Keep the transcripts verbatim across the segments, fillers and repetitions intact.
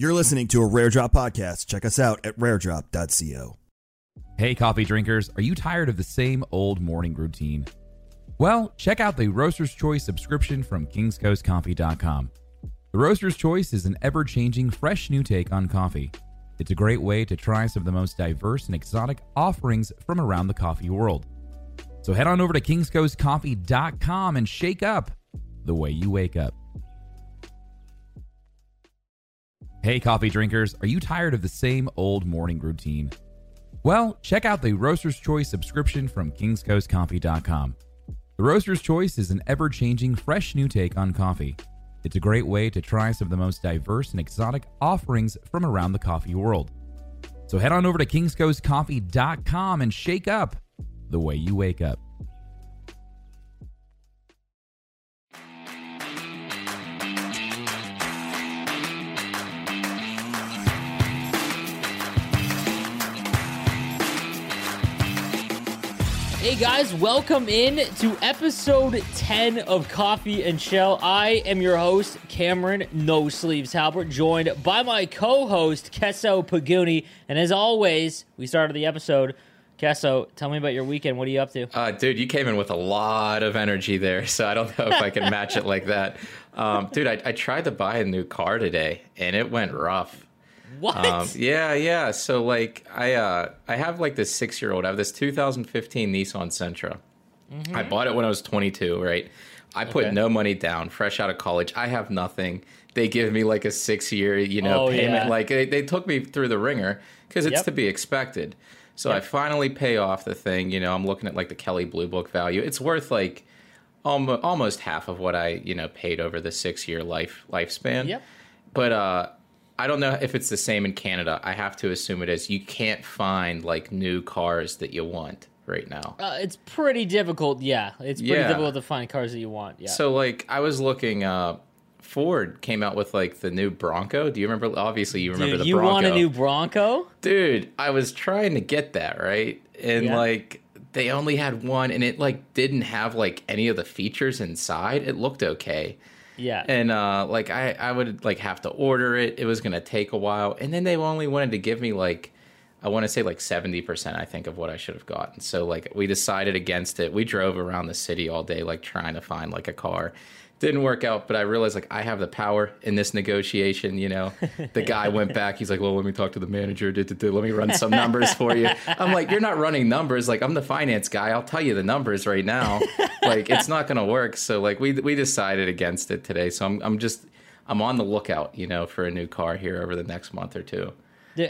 You're listening to a Rare Drop podcast. Check us out at rare drop dot co. Hey, coffee drinkers. Are you tired of the same old morning routine? Well, check out the Roaster's Choice subscription from kings coast coffee dot com. The Roaster's Choice is an ever-changing, fresh new take on coffee. It's a great way to try some of the most diverse and exotic offerings from around the coffee world. So head on over to kings coast coffee dot com and shake up the way you wake up. Hey, coffee drinkers, are you tired of the same old morning routine? Well, check out the Roaster's Choice subscription from kings coast coffee dot com. The Roaster's Choice is an ever-changing, fresh new take on coffee. It's a great way to try some of the most diverse and exotic offerings from around the coffee world. So head on over to kings coast coffee dot com and shake up the way you wake up. Hey guys, welcome in to episode ten of Coffee and Shell. I am your host, Cameron No Sleeves Halbert, joined by my co-host, Kesso Paguni. And as always, we started the episode. Kesso, tell me about your weekend. What are you up to? Uh, dude, you came in with a lot of energy there, so I don't know if I can match it like that. Um, dude, I, I tried to buy a new car today, and it went rough. What? Um, yeah, yeah. So like I uh, I have like this six year old. I have this two thousand fifteen Nissan Sentra. Mm-hmm. I bought it when I was twenty-two, right? I put okay. no money down, fresh out of college. I have nothing. They give me like a six year, you know, oh, payment. Yeah. Like they, they took me through the ringer because it's yep. to be expected. So yep. I finally pay off the thing. You know, I'm looking at like the Kelley Blue Book value. It's worth like almost almost half of what I you know paid over the six year life lifespan. Yep. But uh. I don't know if it's the same in Canada. I have to assume it is. You can't find like new cars that you want right now. Uh, it's pretty difficult. Yeah, it's pretty yeah. difficult to find cars that you want. Yeah. So like I was looking. Uh, Ford came out with like the new Bronco. Do you remember? Obviously, you remember Dude, the you Bronco. You want a new Bronco? Dude, I was trying to get that right, and yeah. like they only had one, and it like didn't have like any of the features inside. It looked okay. Yeah. And uh, like I, I would like have to order it. It was going to take a while. And then they only wanted to give me like, I want to say like seventy percent, I think, of what I should have gotten. So like we decided against it. We drove around the city all day, like trying to find like a car. Didn't work out. But I realized like I have the power in this negotiation. You know, the guy went back. He's like, well, let me talk to the manager. Let me run some numbers for you. I'm like, you're not running numbers. Like I'm the finance guy. I'll tell you the numbers right now. Like it's not gonna work, so like we we decided against it today. So I'm I'm just I'm on the lookout, you know, for a new car here over the next month or two.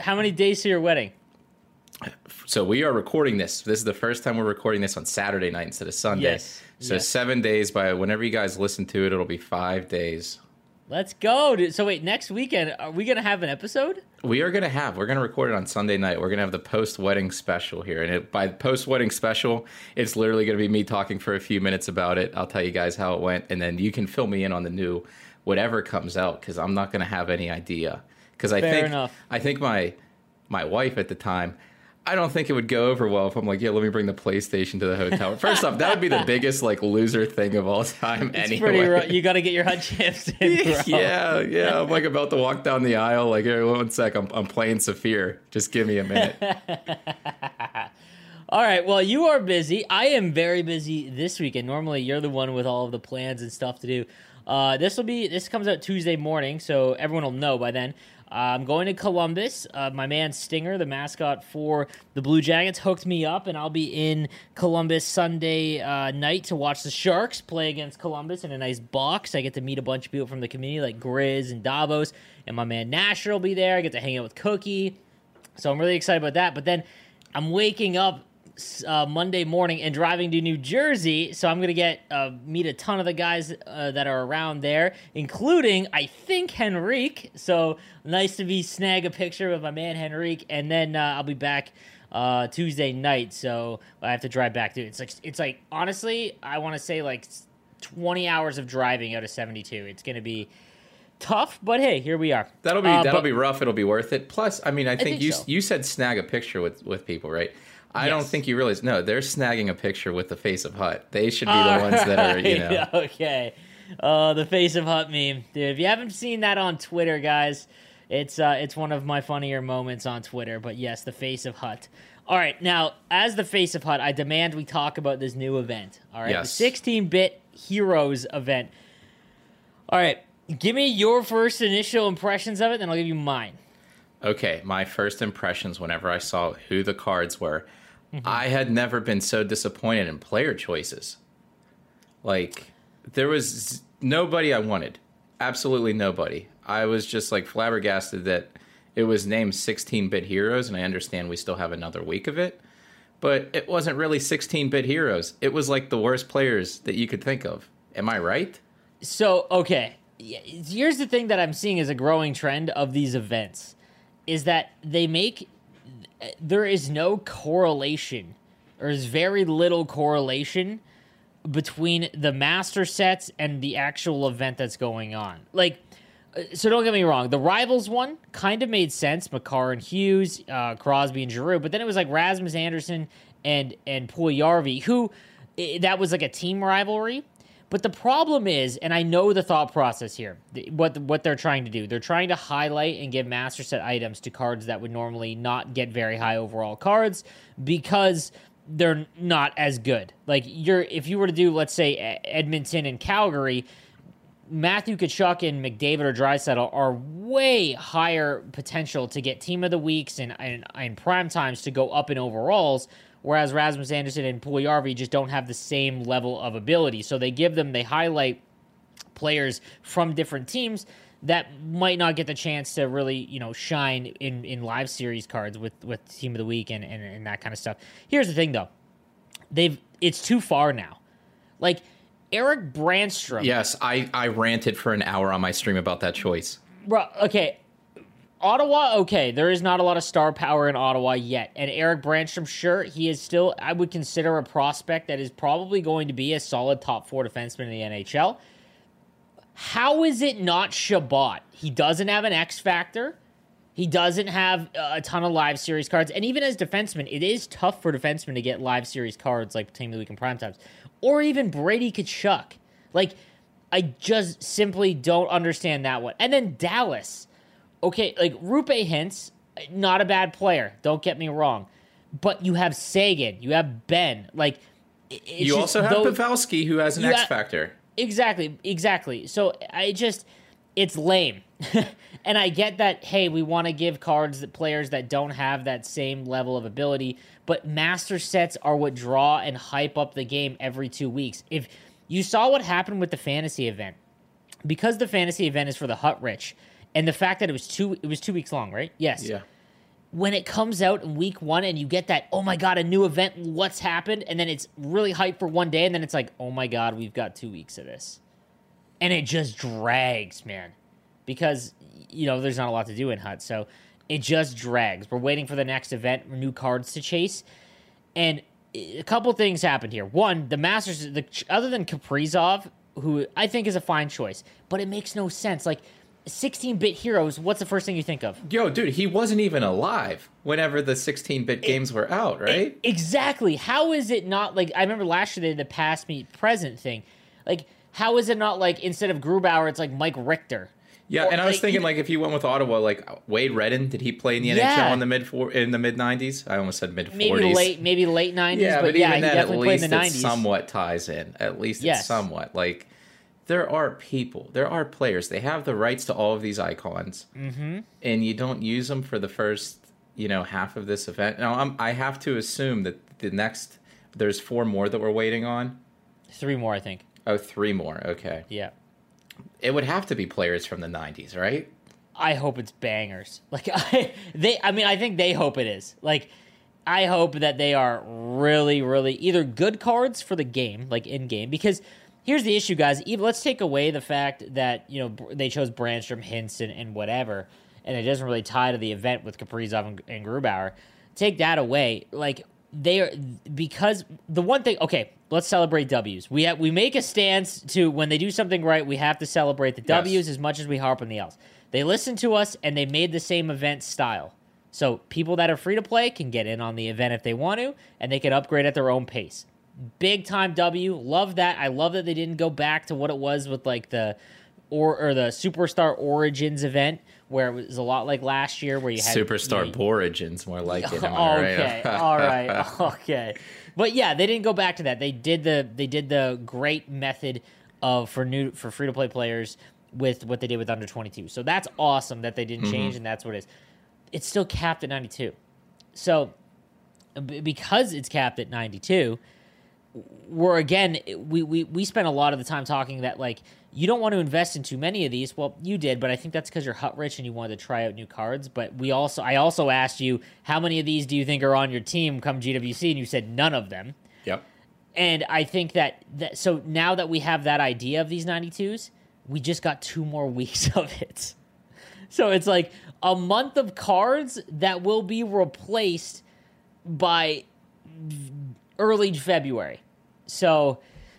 How many days to your wedding? So we are recording this. This is the first time we're recording this on Saturday night instead of Sunday. Yes. So yes. seven days by whenever you guys listen to it, it'll be five days. Let's go, dude. So wait, next weekend, are we gonna have an episode? We are gonna have. We're gonna record it on Sunday night. We're gonna have the post-wedding special here, and it, by post-wedding special, it's literally gonna be me talking for a few minutes about it. I'll tell you guys how it went, and then you can fill me in on the new whatever comes out because I'm not gonna have any idea. Because I Fair think enough. I think my my wife at the time. I don't think it would go over well if I'm like, yeah, let me bring the PlayStation to the hotel. First off, that would be the biggest like loser thing of all time. It's anyway, pretty rough. You got to get your HUD chips in, bro. Yeah, yeah. I'm like about to walk down the aisle. Like, hey, one sec, I'm I'm playing Saphir. Just give me a minute. All right. Well, you are busy. I am very busy this weekend. Normally, you're the one with all of the plans and stuff to do. Uh, this will be this comes out Tuesday morning, so everyone will know by then. Uh, I'm going to Columbus. Uh, my man Stinger, the mascot for the Blue Jackets, hooked me up, and I'll be in Columbus Sunday uh, night to watch the Sharks play against Columbus in a nice box. I get to meet a bunch of people from the community, like Grizz and Davos, and my man Nasher will be there. I get to hang out with Cookie, so I'm really excited about that. But then I'm waking up uh, Monday morning and driving to New Jersey, so I'm going to get uh, meet a ton of the guys uh, that are around there, including, I think, Henrique. So nice to be snag a picture with my man Henrique, and then uh, I'll be back uh, Tuesday night, so I have to drive back. Dude, it's like, it's like honestly, I want to say like twenty hours of driving out of seventy-two. It's going to be tough, but hey, here we are. That'll be uh, that'll but, be rough. It'll be worth it. Plus, I mean, I think, I think you so. you said snag a picture with, with people, right? I yes. don't think you realize. No, they're snagging a picture with the face of Hut. They should be All the ones right. that are, you know. Okay, uh, the face of Hut meme, dude. If you haven't seen that on Twitter, guys, it's uh, it's one of my funnier moments on Twitter. But yes, the face of Hut. All right, now as the face of Hut, I demand we talk about this new event. All right, yes. The sixteen bit Heroes event. All right. Give me your first initial impressions of it, then I'll give you mine. Okay, my first impressions whenever I saw who the cards were, mm-hmm. I had never been so disappointed in player choices. Like, there was nobody I wanted. Absolutely nobody. I was just, like, flabbergasted that it was named sixteen bit Heroes, and I understand we still have another week of it, but it wasn't really sixteen bit Heroes. It was, like, the worst players that you could think of. Am I right? So, okay. Here's the thing that I'm seeing as a growing trend of these events is that they make, there is no correlation, or is very little correlation between the master sets and the actual event that's going on. Like, so don't get me wrong, the Rivals one kind of made sense, Makar and Hughes, uh, Crosby and Giroux, but then it was like Rasmus Andersson and, and Puljujarvi, who, that was like a team rivalry. But the problem is, and I know the thought process here, what what they're trying to do. They're trying to highlight and give master set items to cards that would normally not get very high overall cards because they're not as good. Like, you're if you were to do, let's say, Edmonton and Calgary, Matthew Tkachuk and McDavid or Draisaitl are way higher potential to get Team of the Weeks and, and, and prime times to go up in overalls, whereas Rasmus Andersson and Puljujarvi just don't have the same level of ability. So they give them, they highlight players from different teams that might not get the chance to really, you know, shine in, in live series cards with, with Team of the Week and, and, and that kind of stuff. Here's the thing, though. They've it's too far now. Like, Erik Brännström. Yes, I, I ranted for an hour on my stream about that choice. Bro, okay. Ottawa, okay, there is not a lot of star power in Ottawa yet. And Erik Brännström, sure, he is still, I would consider, a prospect that is probably going to be a solid top four defenseman in the N H L. How is it not Shabbat? He doesn't have an X factor. He doesn't have a ton of live series cards. And even as defensemen, it is tough for defensemen to get live series cards like Team of the Week and Prime Times. Or even Brady Tkachuk. Like, I just simply don't understand that one. And then Dallas. Okay, like, Roope Hintz, not a bad player. Don't get me wrong. But you have Sagan. You have Ben. Like, it's You just, also have those, Pavelski, who has an X have, factor. Exactly, exactly. So, I just, it's lame. And I get that, hey, we want to give cards that players that don't have that same level of ability. But master sets are what draw and hype up the game every two weeks. If you saw what happened with the fantasy event, because the fantasy event is for the Hut Rich, and the fact that it was two it was two weeks long, right? Yes. Yeah. When it comes out in week one and you get that, oh my God, a new event, what's happened? And then it's really hyped for one day, and then it's like, oh my God, we've got two weeks of this. And it just drags, man. Because, you know, there's not a lot to do in Hut, so it just drags. We're waiting for the next event, new cards to chase. And a couple things happened here. One, the Masters, the other than Kaprizov, who I think is a fine choice, but it makes no sense. Like, sixteen bit Heroes, what's the first thing you think of? Yo, dude, he wasn't even alive whenever the sixteen bit games were out, right? It, exactly. How is it not, like, I remember last year they did the past meet present thing. Like, how is it not, like, instead of Grubauer, it's like Mike Richter? Yeah, or, and I was like, thinking, you know, like, if you went with Ottawa, like, Wade Redden, did he play in the yeah. N H L in the mid four, in the mid nineties? I almost said mid forties. Maybe late, maybe late nineties, yeah, but, but yeah, even he that, definitely played in the nineties. At least it somewhat ties in. At least yes. It's somewhat, like... There are people, there are players, they have the rights to all of these icons, mm-hmm. and you don't use them for the first, you know, half of this event. Now, I'm, I have to assume that the next, there's four more that we're waiting on? Three more, I think. Oh, three more, okay. Yeah. It would have to be players from the nineties, right? I hope it's bangers. Like, I, they, I mean, I think they hope it is. Like, I hope that they are really, really either good cards for the game, like in-game, because here's the issue, guys. Even, let's take away the fact that, you know, they chose Brännström, Hintz, and, and whatever, and it doesn't really tie to the event with Kaprizov and, and Grubauer. Take that away. Like, they are, because the one thing, okay, let's celebrate W's. We have, we make a stance to, when they do something right, we have to celebrate the W's yes. as much as we harp on the L's. They listened to us, and they made the same event style. So people that are free to play can get in on the event if they want to, and they can upgrade at their own pace. Big time W. Love that. I love that they didn't go back to what it was with like the or or the Superstar Origins event, where it was a lot like last year where you had Superstar you, Borigins, more like it. Am I okay, right? all right, okay. But yeah, they didn't go back to that. They did the they did the great method of for new for free to play players with what they did with under twenty-two. So that's awesome that they didn't mm-hmm. change, and that's what it is. It's still capped at ninety-two. So because it's capped at ninety-two, we're again, we, we, we spent a lot of the time talking that, like, you don't want to invest in too many of these. Well, you did, but I think that's because you're hut rich and you wanted to try out new cards. But we also, I also asked you, how many of these do you think are on your team come G W C? And you said none of them. Yep. And I think that, that so now that we have that idea of these ninety-twos, we just got two more weeks of it. So it's like a month of cards that will be replaced by early February. So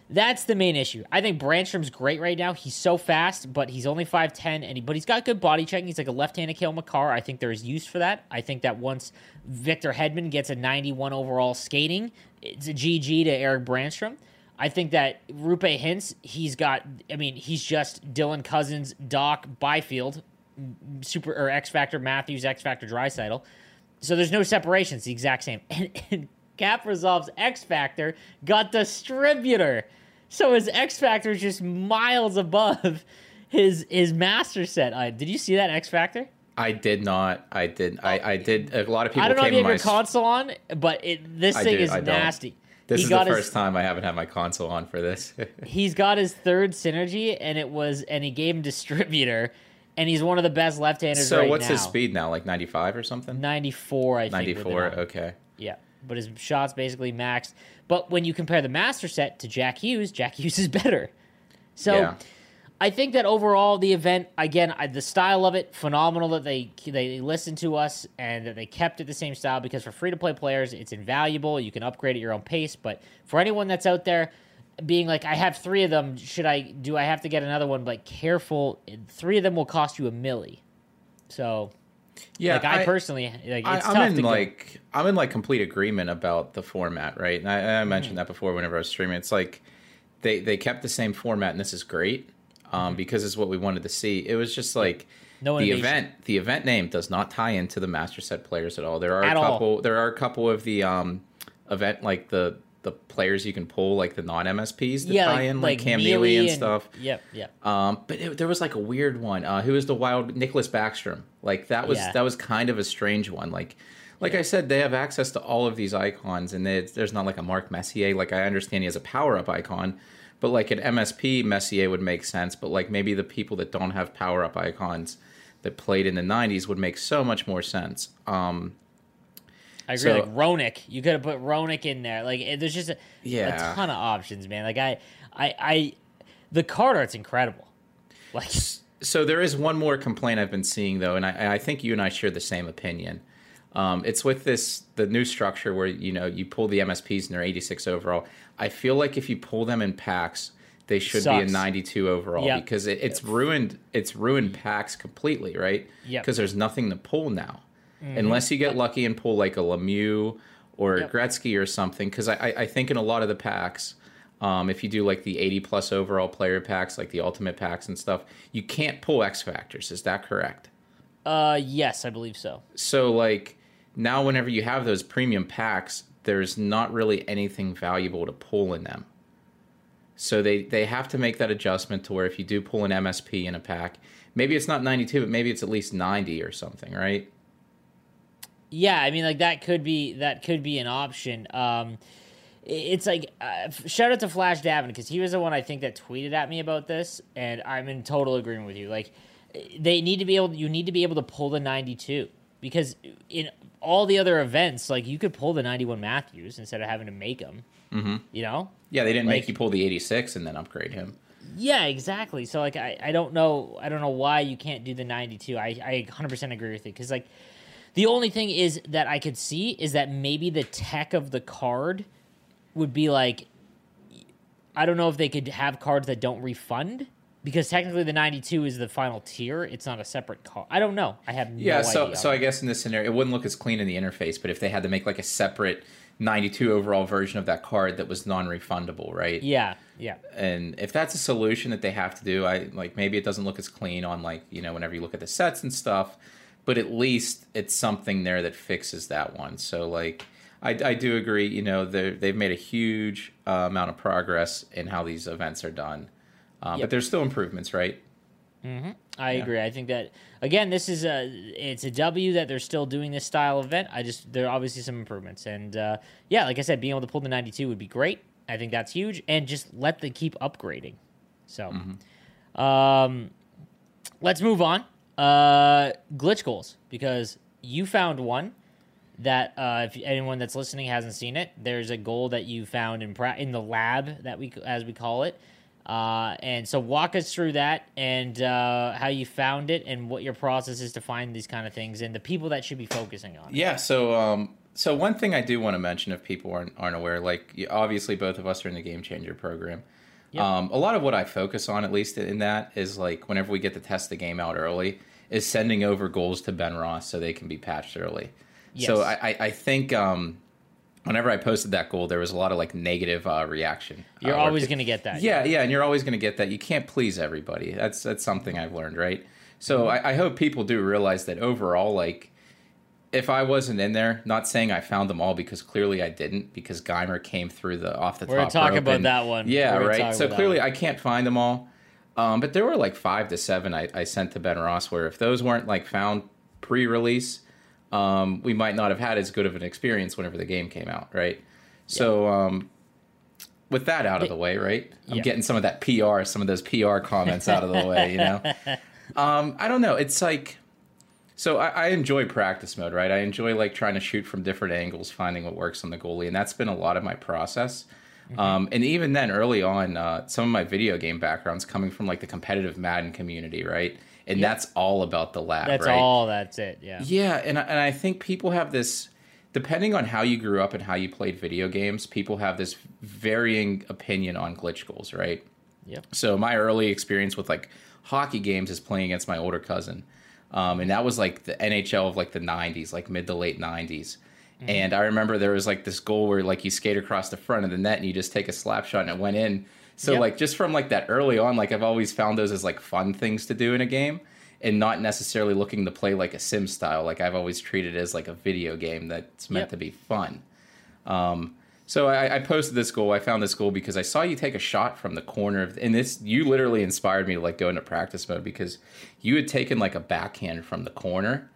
that's the main issue. I think Brännström's great right now. He's so fast, but he's only five ten, and he, but he's got good body checking. He's like a left-handed Kale Makar. I think there is use for that. I think that once Victor Hedman gets a ninety-one overall skating, it's a G G to Erik Brännström. I think that Roope Hintz, he's got, I mean, he's just Dylan Cousins, Doc, Byfield, Super or X Factor Matthews, X Factor Draisaitl, so there's no separation. It's the exact same. And, and Kaprizov's X Factor got Distributor, so his X Factor is just miles above his his master set. Uh, did you see that X Factor? I did not. I did. I, I did. A lot of people. I don't know came if you have your console on, but it, this I thing do, is I nasty. Don't. This he is the first his, time I haven't had my console on for this. He's got his third synergy, and it was, and he gave him Distributor. And he's one of the best left-handers so right now. So what's his speed now? Like ninety-five or something? ninety-four, I think. ninety-four, okay. Yeah, but his shot's basically maxed. But when you compare the master set to Jack Hughes, Jack Hughes is better. So yeah. I think that overall the event, again, I, the style of it, phenomenal that they they listened to us and that they kept it the same style, because for free-to-play players, it's invaluable. You can upgrade at your own pace. But for anyone that's out there being like, I have three of them, should I, do I have to get another one? Like, careful, three of them will cost you a milli. So, yeah, like, I, I personally, like, it's I, tough I'm in to like, go. I'm in, like, complete agreement about the format, right? And I, and I mentioned mm-hmm. that before whenever I was streaming. It's like, they, they kept the same format, and this is great, um, mm-hmm. because it's what we wanted to see. It was just, like, no the event, the event name does not tie into the master set players at all. There are at a couple, all. there are a couple of the, um, event, like, the, the players you can pull, like the non-M S Ps that yeah, tie like, in, like, like Cam Neely and, and stuff. Yep, yep. Um, but it, there was, like, a weird one. Uh, who was the wild... Nicholas Backstrom. Like, that was yeah. that was kind of a strange one. Like, like yeah. I said, they have access to all of these icons, and they, there's not, like, a Mark Messier. Like, I understand he has a power-up icon, but, like, an M S P Messier would make sense, but, like, maybe the people that don't have power-up icons that played in the nineties would make so much more sense. Um... I agree, so, like Ronick. You could have put Ronick in there. Like, there's just a, yeah. a ton of options, man. Like, I, I, I, the card art's incredible. Like, so there is one more complaint I've been seeing, though, and I, I think you and I share the same opinion. Um, it's with this, the new structure where, you know, you pull the M S Ps and they're eighty-six overall. I feel like if you pull them in packs, they should Sucks. be a ninety-two overall yep. because it, it's yep. ruined, it's ruined packs completely, right? Yeah. Because there's nothing to pull now. Mm-hmm. Unless you get lucky and pull like a Lemieux or a yep. Gretzky or something. Because I, I think in a lot of the packs, um, if you do like the eighty plus overall player packs, like the ultimate packs and stuff, you can't pull X Factors. Is that correct? Uh, yes, I believe so. So like now whenever you have those premium packs, there's not really anything valuable to pull in them. So they, they have to make that adjustment to where if you do pull an M S P in a pack, maybe it's not ninety-two, but maybe it's at least ninety or something, right? Yeah, I mean, like, that could be that could be an option. Um, it's like, uh, shout out to Flash Davin, because he was the one I think that tweeted at me about this, and I'm in total agreement with you. Like, they need to be able, you need to be able to pull the ninety-two. because in all the other events, like, you could pull the ninety-one Matthews instead of having to make them, mm-hmm. you know? Yeah, they didn't like, make you pull the eighty-six and then upgrade him. Yeah, exactly. So, like, I, I don't know I don't know why you can't do the ninety-two. I, I one hundred percent agree with you, because, like, the only thing is that I could see is that maybe the tech of the card would be, like, I don't know if they could have cards that don't refund, because technically the ninety-two is the final tier. It's not a separate card. I don't know. I have no yeah, so, idea. Yeah, so I guess in this scenario, it wouldn't look as clean in the interface, but if they had to make, like, a separate ninety-two overall version of that card that was non-refundable, right? Yeah, yeah. And if that's a solution that they have to do, I like maybe it doesn't look as clean on, like, you know, whenever you look at the sets and stuff, but at least it's something there that fixes that one. So, like, I, I do agree, you know, they've made a huge uh, amount of progress in how these events are done. Um, yep. But there's still improvements, right? Mm-hmm. I yeah. agree. I think that, again, this is a, it's a W that they're still doing this style event. I just, there are obviously some improvements. And, uh, yeah, like I said, being able to pull the ninety-two would be great. I think that's huge. And just let them keep upgrading. So, mm-hmm. um, let's move on. Uh, glitch goals, because you found one that, uh, if anyone that's listening hasn't seen it, there's a goal that you found in pra- in the lab that we, as we call it. Uh, and so walk us through that and uh, how you found it and what your process is to find these kind of things and the people that should be focusing on it. Yeah, so um, so one thing I do want to mention if people aren't, aren't aware, like, obviously both of us are in the Game Changer program. Yep. Um, a lot of what I focus on, at least in that, is, like, whenever we get to test the game out early, is sending over goals to Ben Ross so they can be patched early. Yes. So I, I, I think... Um, Whenever I posted that goal, there was a lot of, like, negative uh, reaction. You're uh, always going to get that. Yeah, yeah, yeah, and you're always going to get that. You can't please everybody. That's that's something I've learned, right? So mm-hmm. I, I hope people do realize that overall, like, if I wasn't in there, not saying I found them all, because clearly I didn't, because Geimer came through the off the We're top rope. We're going to talk about that one. Yeah, right? So clearly I can't find them all. Um, but there were, like, five to seven I, I sent to Ben Ross, where if those weren't, like, found pre-release... Um, we might not have had as good of an experience whenever the game came out, right? Yeah. So um, with that out of the way, right? I'm yeah. getting some of that P R, some of those P R comments out of the way, you know? Um, I don't know. It's like, so I, I enjoy practice mode, right? I enjoy, like, trying to shoot from different angles, finding what works on the goalie, and that's been a lot of my process. Mm-hmm. Um, and even then, early on, uh, some of my video game backgrounds coming from, like, the competitive Madden community, right? And yep. that's all about the lab, that's right? That's all, that's it, yeah. Yeah, and I, and I think people have this, depending on how you grew up and how you played video games, people have this varying opinion on glitch goals, right? Yep. So my early experience with, like, hockey games is playing against my older cousin. Um, and that was, like, the N H L of, like, the nineties, like, mid to late nineties. Mm-hmm. And I remember there was, like, this goal where, like, you skate across the front of the net and you just take a slap shot and it went in. So, yep. like, just from, like, that early on, like, I've always found those as, like, fun things to do in a game and not necessarily looking to play, like, a sim style. Like, I've always treated it as, like, a video game that's meant yep. to be fun. Um, so I, I posted this goal. I found this goal because I saw you take a shot from the corner of, and this, you literally inspired me to, like, go into practice mode because you had taken, like, a backhand from the corner.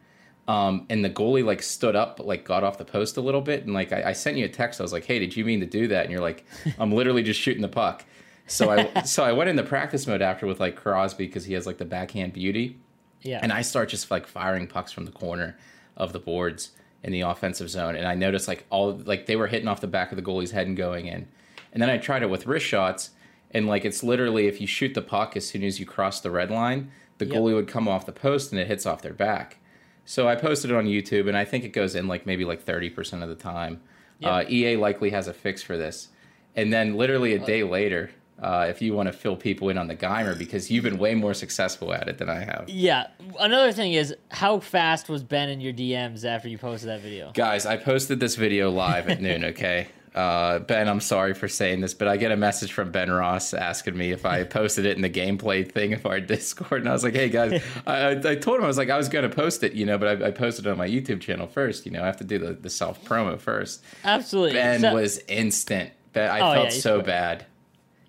Um, and the goalie, like, stood up, but, like, got off the post a little bit. And, like, I, I sent you a text. I was like, hey, did you mean to do that? And you're like, I'm literally just shooting the puck. So I so I went into practice mode after with, like, Crosby because he has, like, the backhand beauty. Yeah. And I start just, like, firing pucks from the corner of the boards in the offensive zone. And I noticed, like, all like they were hitting off the back of the goalie's head and going in. And then I tried it with wrist shots. And, like, it's literally if you shoot the puck as soon as you cross the red line, the yep. goalie would come off the post and it hits off their back. So I posted it on YouTube, and I think it goes in, like, maybe, like, thirty percent of the time. Yep. Uh, E A likely has a fix for this. And then literally a day later... Uh, if you want to fill people in on the Geimer, because you've been way more successful at it than I have. Yeah. Another thing is, how fast was Ben in your D Ms after you posted that video? Guys, I posted this video live at noon, okay? Uh, Ben, I'm sorry for saying this, but I get a message from Ben Ross asking me if I posted it in the gameplay thing of our Discord. And I was like, hey, guys, I, I told him, I was like, I was going to post it, you know, but I, I posted it on my YouTube channel first. You know, I have to do the, the self-promo first. Absolutely. Ben so- was instant. Ben, I oh, felt yeah, so cool. bad.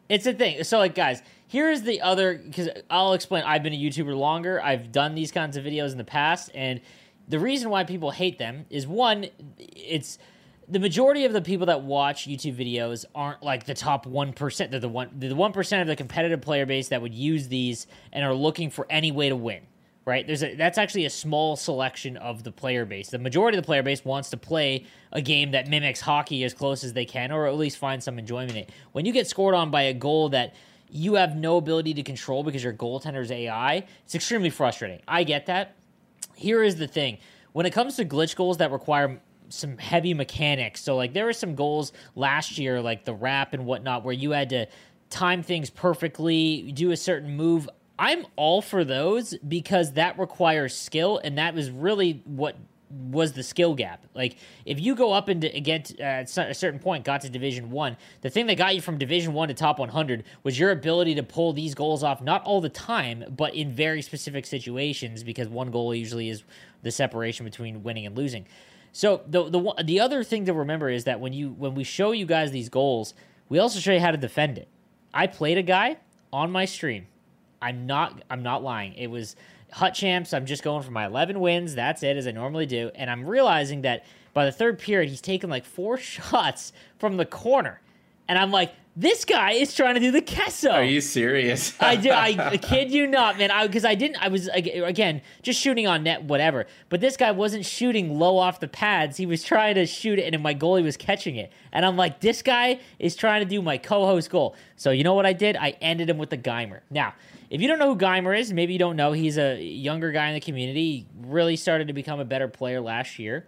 It's a thing. So, like, guys, here's the other, because I'll explain. I've been a YouTuber longer. I've done these kinds of videos in the past, and the reason why people hate them is, one, it's the majority of the people that watch YouTube videos aren't, like, the top one percent. They're the one, they're the one percent of the competitive player base that would use these and are looking for any way to win, right? There's a, that's actually a small selection of the player base. The majority of the player base wants to play a game that mimics hockey as close as they can, or at least find some enjoyment in it. When you get scored on by a goal that you have no ability to control because your goaltender's A I, it's extremely frustrating. I get that. Here is the thing. When it comes to glitch goals that require some heavy mechanics, so like there were some goals last year, like the wrap and whatnot, where you had to time things perfectly, do a certain move, I'm all for those because that requires skill, and that was really what was the skill gap. Like, if you go up into against, uh, at a certain point, got to Division One, the thing that got you from Division One to top one hundred was your ability to pull these goals off, not all the time, but in very specific situations, because one goal usually is the separation between winning and losing. So the the the other thing to remember is that when you when we show you guys these goals, we also show you how to defend it. I played a guy on my stream. I'm not I'm not lying. It was Hut Champs. I'm just going for my eleven wins. That's it, as I normally do. And I'm realizing that by the third period, he's taken like four shots from the corner. And I'm like, this guy is trying to do the Kesso. Are you serious? I do. I, I kid you not, man. I because I didn't. I was again just shooting on net, whatever. But this guy wasn't shooting low off the pads. He was trying to shoot it, and my goalie was catching it. And I'm like, this guy is trying to do my co-host goal. So you know what I did? I ended him with a Geimer. Now, if you don't know who Geimer is, maybe you don't know. He's a younger guy in the community. He really started to become a better player last year.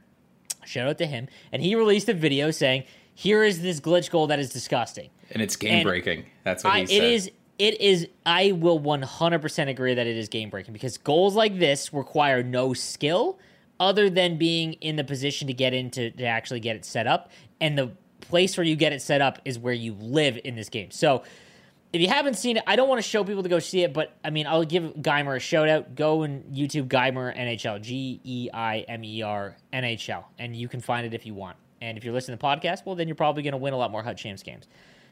Shout out to him. And he released a video saying, here is this glitch goal that is disgusting. And it's game-breaking. That's what I, he said. It is, it is, I will one hundred percent agree that it is game-breaking, because goals like this require no skill other than being in the position to get into to actually get it set up. And the place where you get it set up is where you live in this game. So if you haven't seen it, I don't want to show people to go see it, but, I mean, I'll give Geimer a shout-out. Go and YouTube Geimer N H L, G E I M E R N H L, and you can find it if you want. And if you're listening to the podcast, well, then you're probably going to win a lot more Hut Champs games.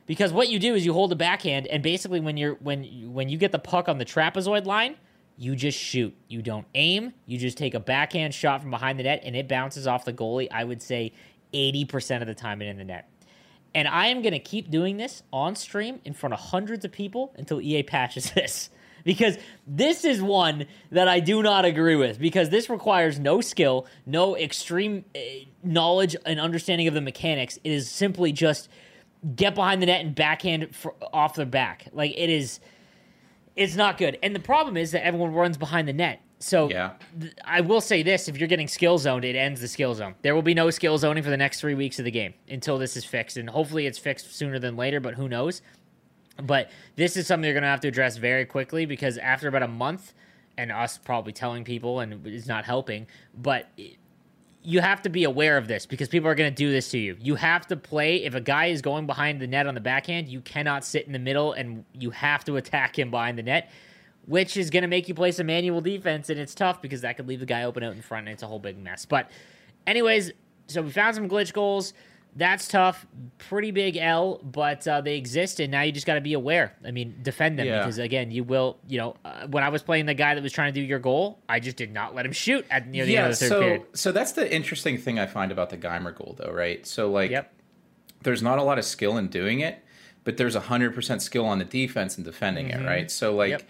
Because what you do is you hold a backhand, and basically when you're when you, when you get the puck on the trapezoid line, you just shoot. You don't aim. You just take a backhand shot from behind the net, and it bounces off the goalie, I would say, eighty percent of the time and in the net. And I am going to keep doing this on stream in front of hundreds of people until E A patches this. Because this is one that I do not agree with, because this requires no skill, no extreme knowledge and understanding of the mechanics. It is simply just get behind the net and backhand for, off their back. Like, it is, it's not good. And the problem is that everyone runs behind the net. So yeah. th- I will say this, if you're getting skill zoned, it ends the skill zone. There will be no skill zoning for the next three weeks of the game until this is fixed. And hopefully it's fixed sooner than later, but who knows? But this is something you're going to have to address very quickly, because after about a month, and us probably telling people, and it's not helping, but you have to be aware of this, because people are going to do this to you. You have to play. If a guy is going behind the net on the backhand, you cannot sit in the middle, and you have to attack him behind the net, which is going to make you play some manual defense, and it's tough because that could leave the guy open out in front, and it's a whole big mess. But anyways, so we found some glitch goals. That's tough. Pretty big L, but uh, they exist, and now you just got to be aware. I mean, defend them, yeah. Because, again, you will, you know, uh, when I was playing the guy that was trying to do your goal, I just did not let him shoot at near the yeah, end of the third so, period. So that's the interesting thing I find about the Geimer goal, though, right? So, like, yep. There's not a lot of skill in doing it, but there's one hundred percent skill on the defense and defending mm-hmm. it, right? So, like... Yep.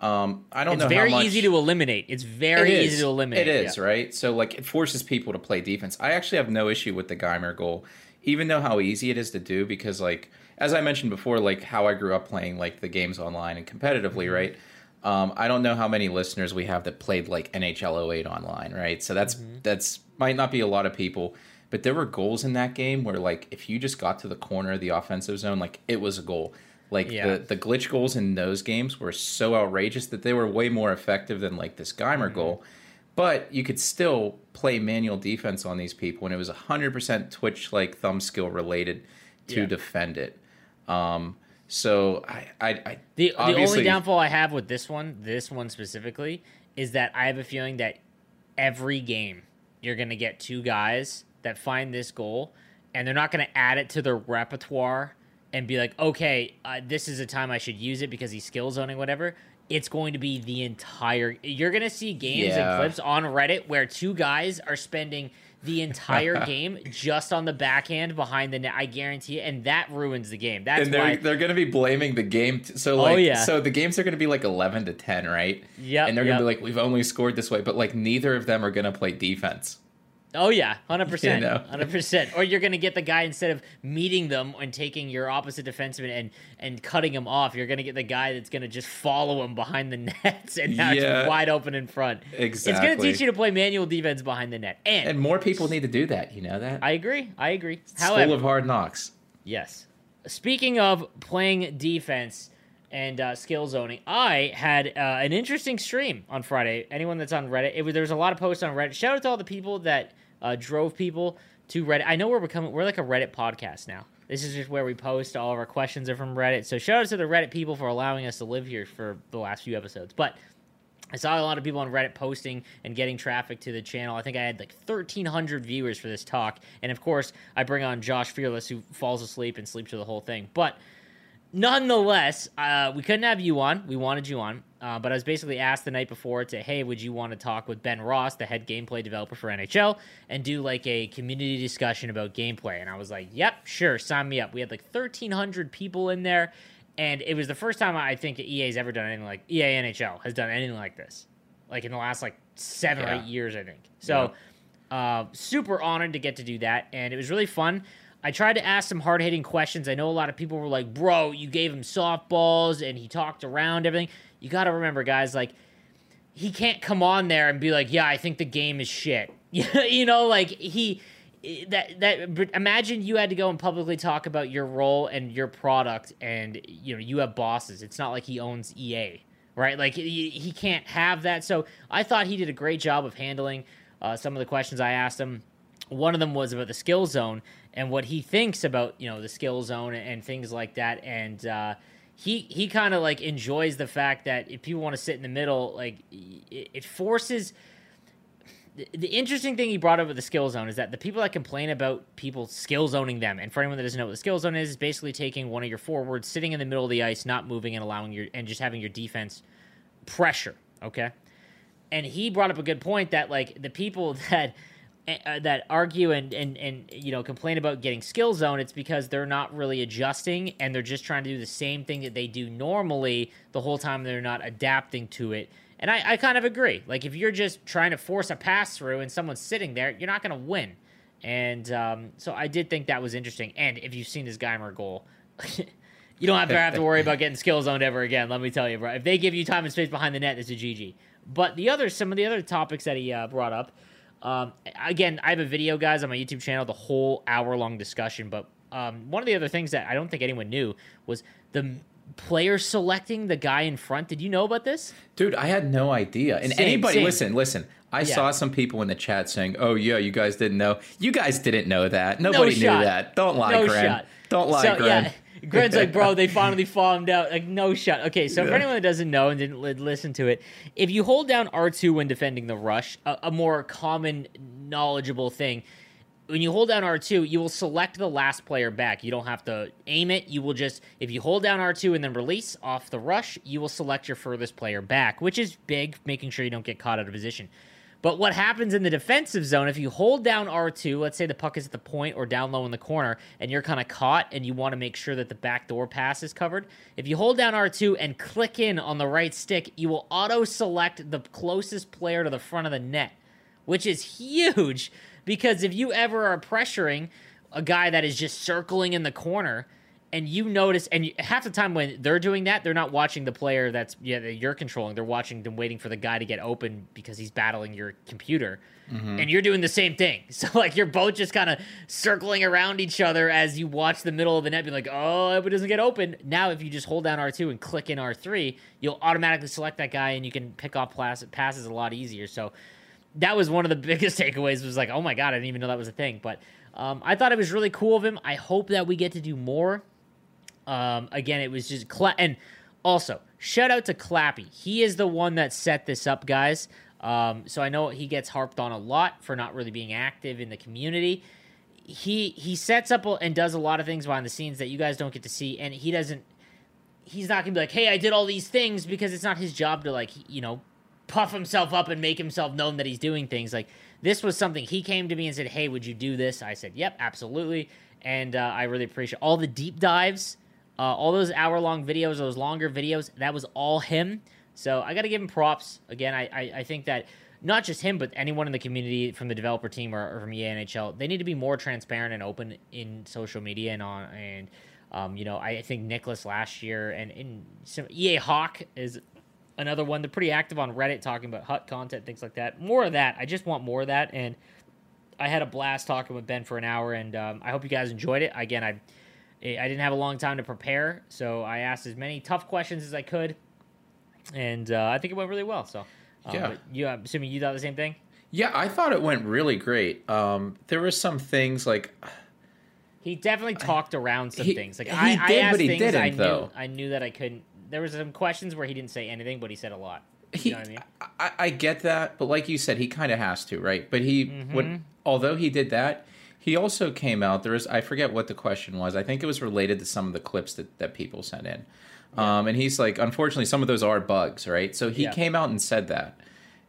Um, I don't it's know how much... It's very easy to eliminate. It's very it easy to eliminate. It is, yeah. Right? So, like, it forces people to play defense. I actually have no issue with the Geimer goal, even though how easy it is to do, because, like, as I mentioned before, like, how I grew up playing, like, the games online and competitively, mm-hmm. right? Um, I don't know how many listeners we have that played, like, N H L oh eight online, right? So that's, mm-hmm. that's might not be a lot of people, but there were goals in that game where, like, if you just got to the corner of the offensive zone, like, it was a goal. Like, yeah. the, the glitch goals in those games were so outrageous that they were way more effective than, like, this Geimer mm-hmm. goal. But you could still play manual defense on these people, and it was one hundred percent Twitch-like thumb skill related to yeah. defend it. Um, so I... I, I the, the only downfall I have with this one, this one specifically, is that I have a feeling that every game you're going to get two guys that find this goal, and they're not going to add it to their repertoire and be like, okay, uh, this is a time I should use it because he's skill zoning, whatever. It's going to be the entire... You're going to see games yeah. and clips on Reddit where two guys are spending the entire game just on the backhand behind the net. I guarantee it. And that ruins the game. That's and they're, why they're going to be blaming the game. T- so like, oh, yeah. so the games are going to be like eleven to ten, right? Yeah. And they're going to yep. be like, we've only scored this way, but like neither of them are going to play defense. Oh, yeah, one hundred percent, you know? one hundred percent. Or you're going to get the guy, instead of meeting them and taking your opposite defenseman and, and cutting him off, you're going to get the guy that's going to just follow him behind the nets, and now yeah. it's wide open in front. Exactly. It's going to teach you to play manual defense behind the net. And, and more people need to do that, you know that? I agree, I agree. It's However, full of hard knocks. Yes. Speaking of playing defense and uh, skill zoning, I had uh, an interesting stream on Friday. Anyone that's on Reddit, it, there was a lot of posts on Reddit. Shout out to all the people that... Uh, drove people to Reddit. I know we're becoming, we're like a Reddit podcast now. This is just where we post. All of our questions are from Reddit. So shout out to the Reddit people for allowing us to live here for the last few episodes. But I saw a lot of people on Reddit posting and getting traffic to the channel. I think I had like thirteen hundred viewers for this talk. And of course, I bring on Josh Fearless, who falls asleep and sleeps through the whole thing. But nonetheless, uh, we couldn't have you on. We wanted you on. Uh, but I was basically asked the night before to, hey, would you want to talk with Ben Ross, the head gameplay developer for N H L, and do like a community discussion about gameplay? And I was like, yep, sure, sign me up. We had like thirteen hundred people in there, and it was the first time I think E A's ever done anything like, E A N H L has done anything like this, like in the last like seven yeah. or eight years, I think. So yeah. uh, super honored to get to do that, and it was really fun. I tried to ask some hard-hitting questions. I know a lot of people were like, bro, you gave him softballs, and he talked around everything. You got to remember, guys, like, he can't come on there and be like, yeah, I think the game is shit. You know, like, he, that, that, but imagine you had to go and publicly talk about your role and your product, and, you know, you have bosses. It's not like he owns E A, right? Like, he, he can't have that. So I thought he did a great job of handling uh, some of the questions I asked him. One of them was about the skill zone and what he thinks about, you know, the skill zone and, and things like that. And, uh, He he kind of, like, enjoys the fact that if people want to sit in the middle, like, it, it forces... The, the interesting thing he brought up with the skill zone is that the people that complain about people skill zoning them, and for anyone that doesn't know what the skill zone is, it's basically taking one of your forwards, sitting in the middle of the ice, not moving, and allowing your... and just having your defense pressure, okay? And he brought up a good point that, like, the people that... Uh, that argue and, and, and, you know, complain about getting skill zone, it's because they're not really adjusting and they're just trying to do the same thing that they do normally the whole time. They're not adapting to it. And I, I kind of agree. Like, if you're just trying to force a pass through and someone's sitting there, you're not going to win. And um, so I did think that was interesting. And if you've seen this Geimer goal, you don't ever have to worry about getting skill zoned ever again. Let me tell you, bro. If they give you time and space behind the net, it's a G G. But the other, some of the other topics that he uh, brought up, Um, again, I have a video, guys, on my YouTube channel, the whole hour-long discussion, but um, one of the other things that I don't think anyone knew was the player selecting the guy in front. Did you know about this? Dude, I had no idea. And same, anybody, same. listen, listen, I yeah. saw some people in the chat saying, oh, yeah, you guys didn't know. You guys didn't know that. Nobody no knew that. Don't lie, no Gren. Shot. Don't lie, so, Gren. Yeah. Gren's like, bro, they finally farmed out. Like, no shot. Okay, so yeah. for anyone that doesn't know and didn't li- listen to it, if you hold down R two when defending the rush, a, a more common, knowledgeable thing, when you hold down R two, you will select the last player back. You don't have to aim it. You will just, if you hold down R two and then release off the rush, you will select your furthest player back, which is big, making sure you don't get caught out of position. But what happens in the defensive zone, if you hold down R two, let's say the puck is at the point or down low in the corner, and you're kind of caught and you want to make sure that the backdoor pass is covered, if you hold down R two and click in on the right stick, you will auto-select the closest player to the front of the net, which is huge, because if you ever are pressuring a guy that is just circling in the corner, and you notice, and you, half the time when they're doing that, they're not watching the player that's yeah, that you're controlling. They're watching them, waiting for the guy to get open because he's battling your computer. Mm-hmm. And you're doing the same thing. So, like, you're both just kind of circling around each other as you watch the middle of the net, being like, oh, I hope it doesn't get open. Now, if you just hold down R two and click in R three, you'll automatically select that guy, and you can pick off passes a lot easier. So that was one of the biggest takeaways, was like, oh, my God, I didn't even know that was a thing. But um, I thought it was really cool of him. I hope that we get to do more. Um, again, it was just, Cla- and also shout out to Clappy. He is the one that set this up, guys. Um, so I know he gets harped on a lot for not really being active in the community. He, he sets up and does a lot of things behind the scenes that you guys don't get to see. And he doesn't, he's not gonna be like, hey, I did all these things, because it's not his job to, like, you know, puff himself up and make himself known that he's doing things. Like, this was something he came to me and said, hey, would you do this? I said, yep, absolutely. And uh, I really appreciate all the deep dives, uh, all those hour-long videos, those longer videos. That was all him. So I got to give him props. Again, I, I, I think that not just him, but anyone in the community from the developer team or, or from E A N H L, they need to be more transparent and open in social media and on. And, um, you know, I think Nicholas last year and, and some, E A Hawk is another one. They're pretty active on Reddit talking about hut content, things like that. More of that. I just want more of that. And I had a blast talking with Ben for an hour, and um, I hope you guys enjoyed it. Again, I I didn't have a long time to prepare, so I asked as many tough questions as I could, and uh, I think it went really well. So, um, yeah, you, I'm assuming you thought the same thing? Yeah, I thought it went really great. Um, there were some things like he definitely talked I, around some he, things. Like he I, did, I asked but he things didn't, I knew though. I knew that I couldn't. There was some questions where he didn't say anything, but he said a lot. You he, know what I mean? I, I get that, but like you said, he kind of has to, right? But he mm-hmm. when although he did that, he also came out. There was I forget what the question was. I think it was related to some of the clips that, that people sent in. Yeah. Um, and he's like, unfortunately, some of those are bugs, right? So he yeah. came out and said that.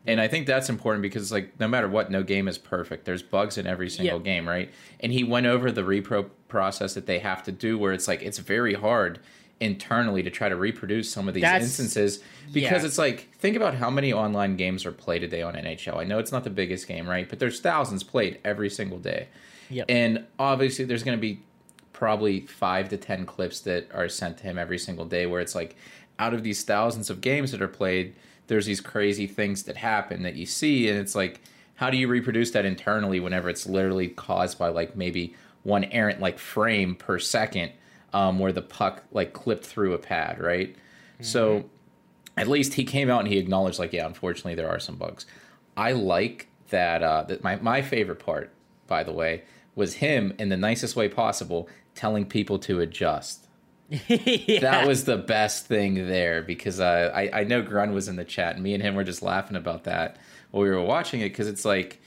And I think that's important because, like, no matter what, no game is perfect. There's bugs in every single yeah. game, right? And he went over the repro process that they have to do where it's like it's very hard internally to try to reproduce some of these That's, instances because yeah. it's like, think about how many online games are played a day on N H L. I know it's not the biggest game, right? But there's thousands played every single day. Yep. And obviously there's going to be probably five to ten clips that are sent to him every single day where it's like, out of these thousands of games that are played, there's these crazy things that happen that you see. And it's like, how do you reproduce that internally whenever it's literally caused by like maybe one errant like frame per second Um, where the puck like clipped through a pad, right? Mm-hmm. So at least he came out and he acknowledged, like, yeah, unfortunately there are some bugs. I like that. Uh, that my my favorite part, by the way, was him in the nicest way possible telling people to adjust. yeah. That was the best thing there because uh, I I know Grun was in the chat and me and him were just laughing about that while we were watching it because it's like,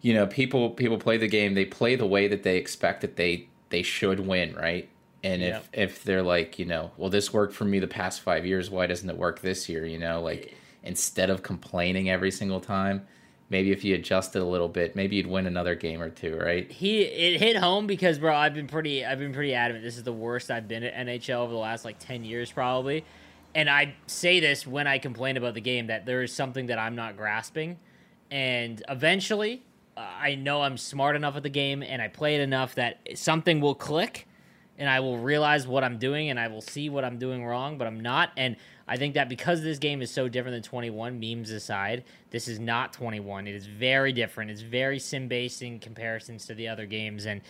you know, people people play the game, they play the way that they expect that they they should win, right? And if, yep. if they're like, you know, well, this worked for me the past five years. Why doesn't it work this year? You know, like instead of complaining every single time, maybe if you adjusted a little bit, maybe you'd win another game or two, right? He it hit home because, bro, I've been pretty I've been pretty adamant. This is the worst I've been at N H L over the last like ten years probably. And I say this when I complain about the game that there is something that I'm not grasping. And eventually uh, I know I'm smart enough at the game and I play it enough that something will click. And I will realize what I'm doing, and I will see what I'm doing wrong, but I'm not. And I think that because this game is so different than twenty-one, memes aside, this is not twenty-one. It is very different. It's very sim-based in comparisons to the other games. And,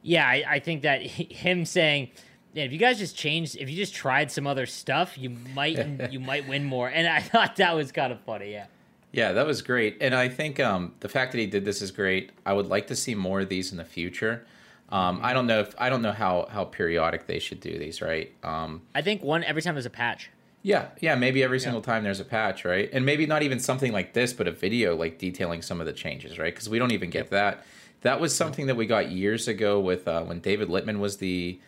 yeah, I, I think that him saying, yeah, if you guys just changed, if you just tried some other stuff, you might you might win more. And I thought that was kind of funny, yeah. Yeah, that was great. And I think um, the fact that he did this is great. I would like to see more of these in the future. Um, I don't know if I don't know how, how periodic they should do these, right? Um, I think one every time there's a patch. Yeah, yeah, maybe every single yeah. time there's a patch, right? And maybe not even something like this, but a video like detailing some of the changes, right? Because we don't even get that. That was something that we got years ago with uh, when David Littman was the,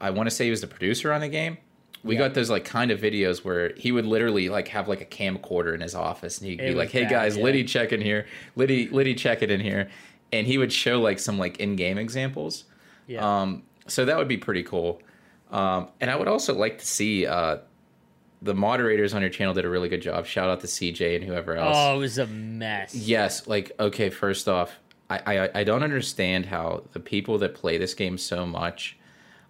I want to say he was the producer on the game. We yeah. got those like kind of videos where he would literally like have like a camcorder in his office and he'd it be like, "Hey bad, guys, yeah. Liddy check in here, Liddy Liddy check it in here." And he would show, like, some, like, in-game examples. Yeah. Um, so that would be pretty cool. Um, and I would also like to see uh, the moderators on your channel did a really good job. Shout out to C J and whoever else. Oh, it was a mess. Yes. Like, okay, first off, I, I, I don't understand how the people that play this game so much,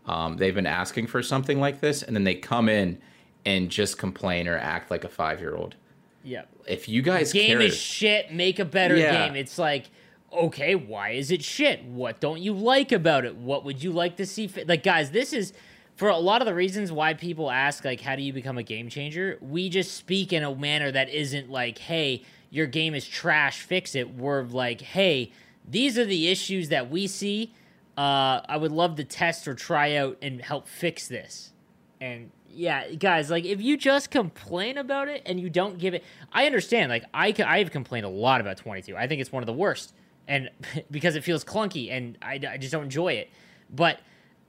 um, they've been asking for something like this, and then they come in and just complain or act like a five-year-old. Yeah. If you guys care. Game is shit. Make a better yeah. game. It's like, okay, why is it shit? What don't you like about it? What would you like to see? Fi- like, guys, this is, for a lot of the reasons why people ask, like, how do you become a game changer? We just speak in a manner that isn't like, hey, your game is trash, fix it. We're like, hey, these are the issues that we see. Uh, I would love to test or try out and help fix this. And, yeah, guys, like, if you just complain about it and you don't give it, I understand. Like, I, I have complained a lot about twenty-two. I think it's one of the worst. And because it feels clunky and I, I just don't enjoy it. But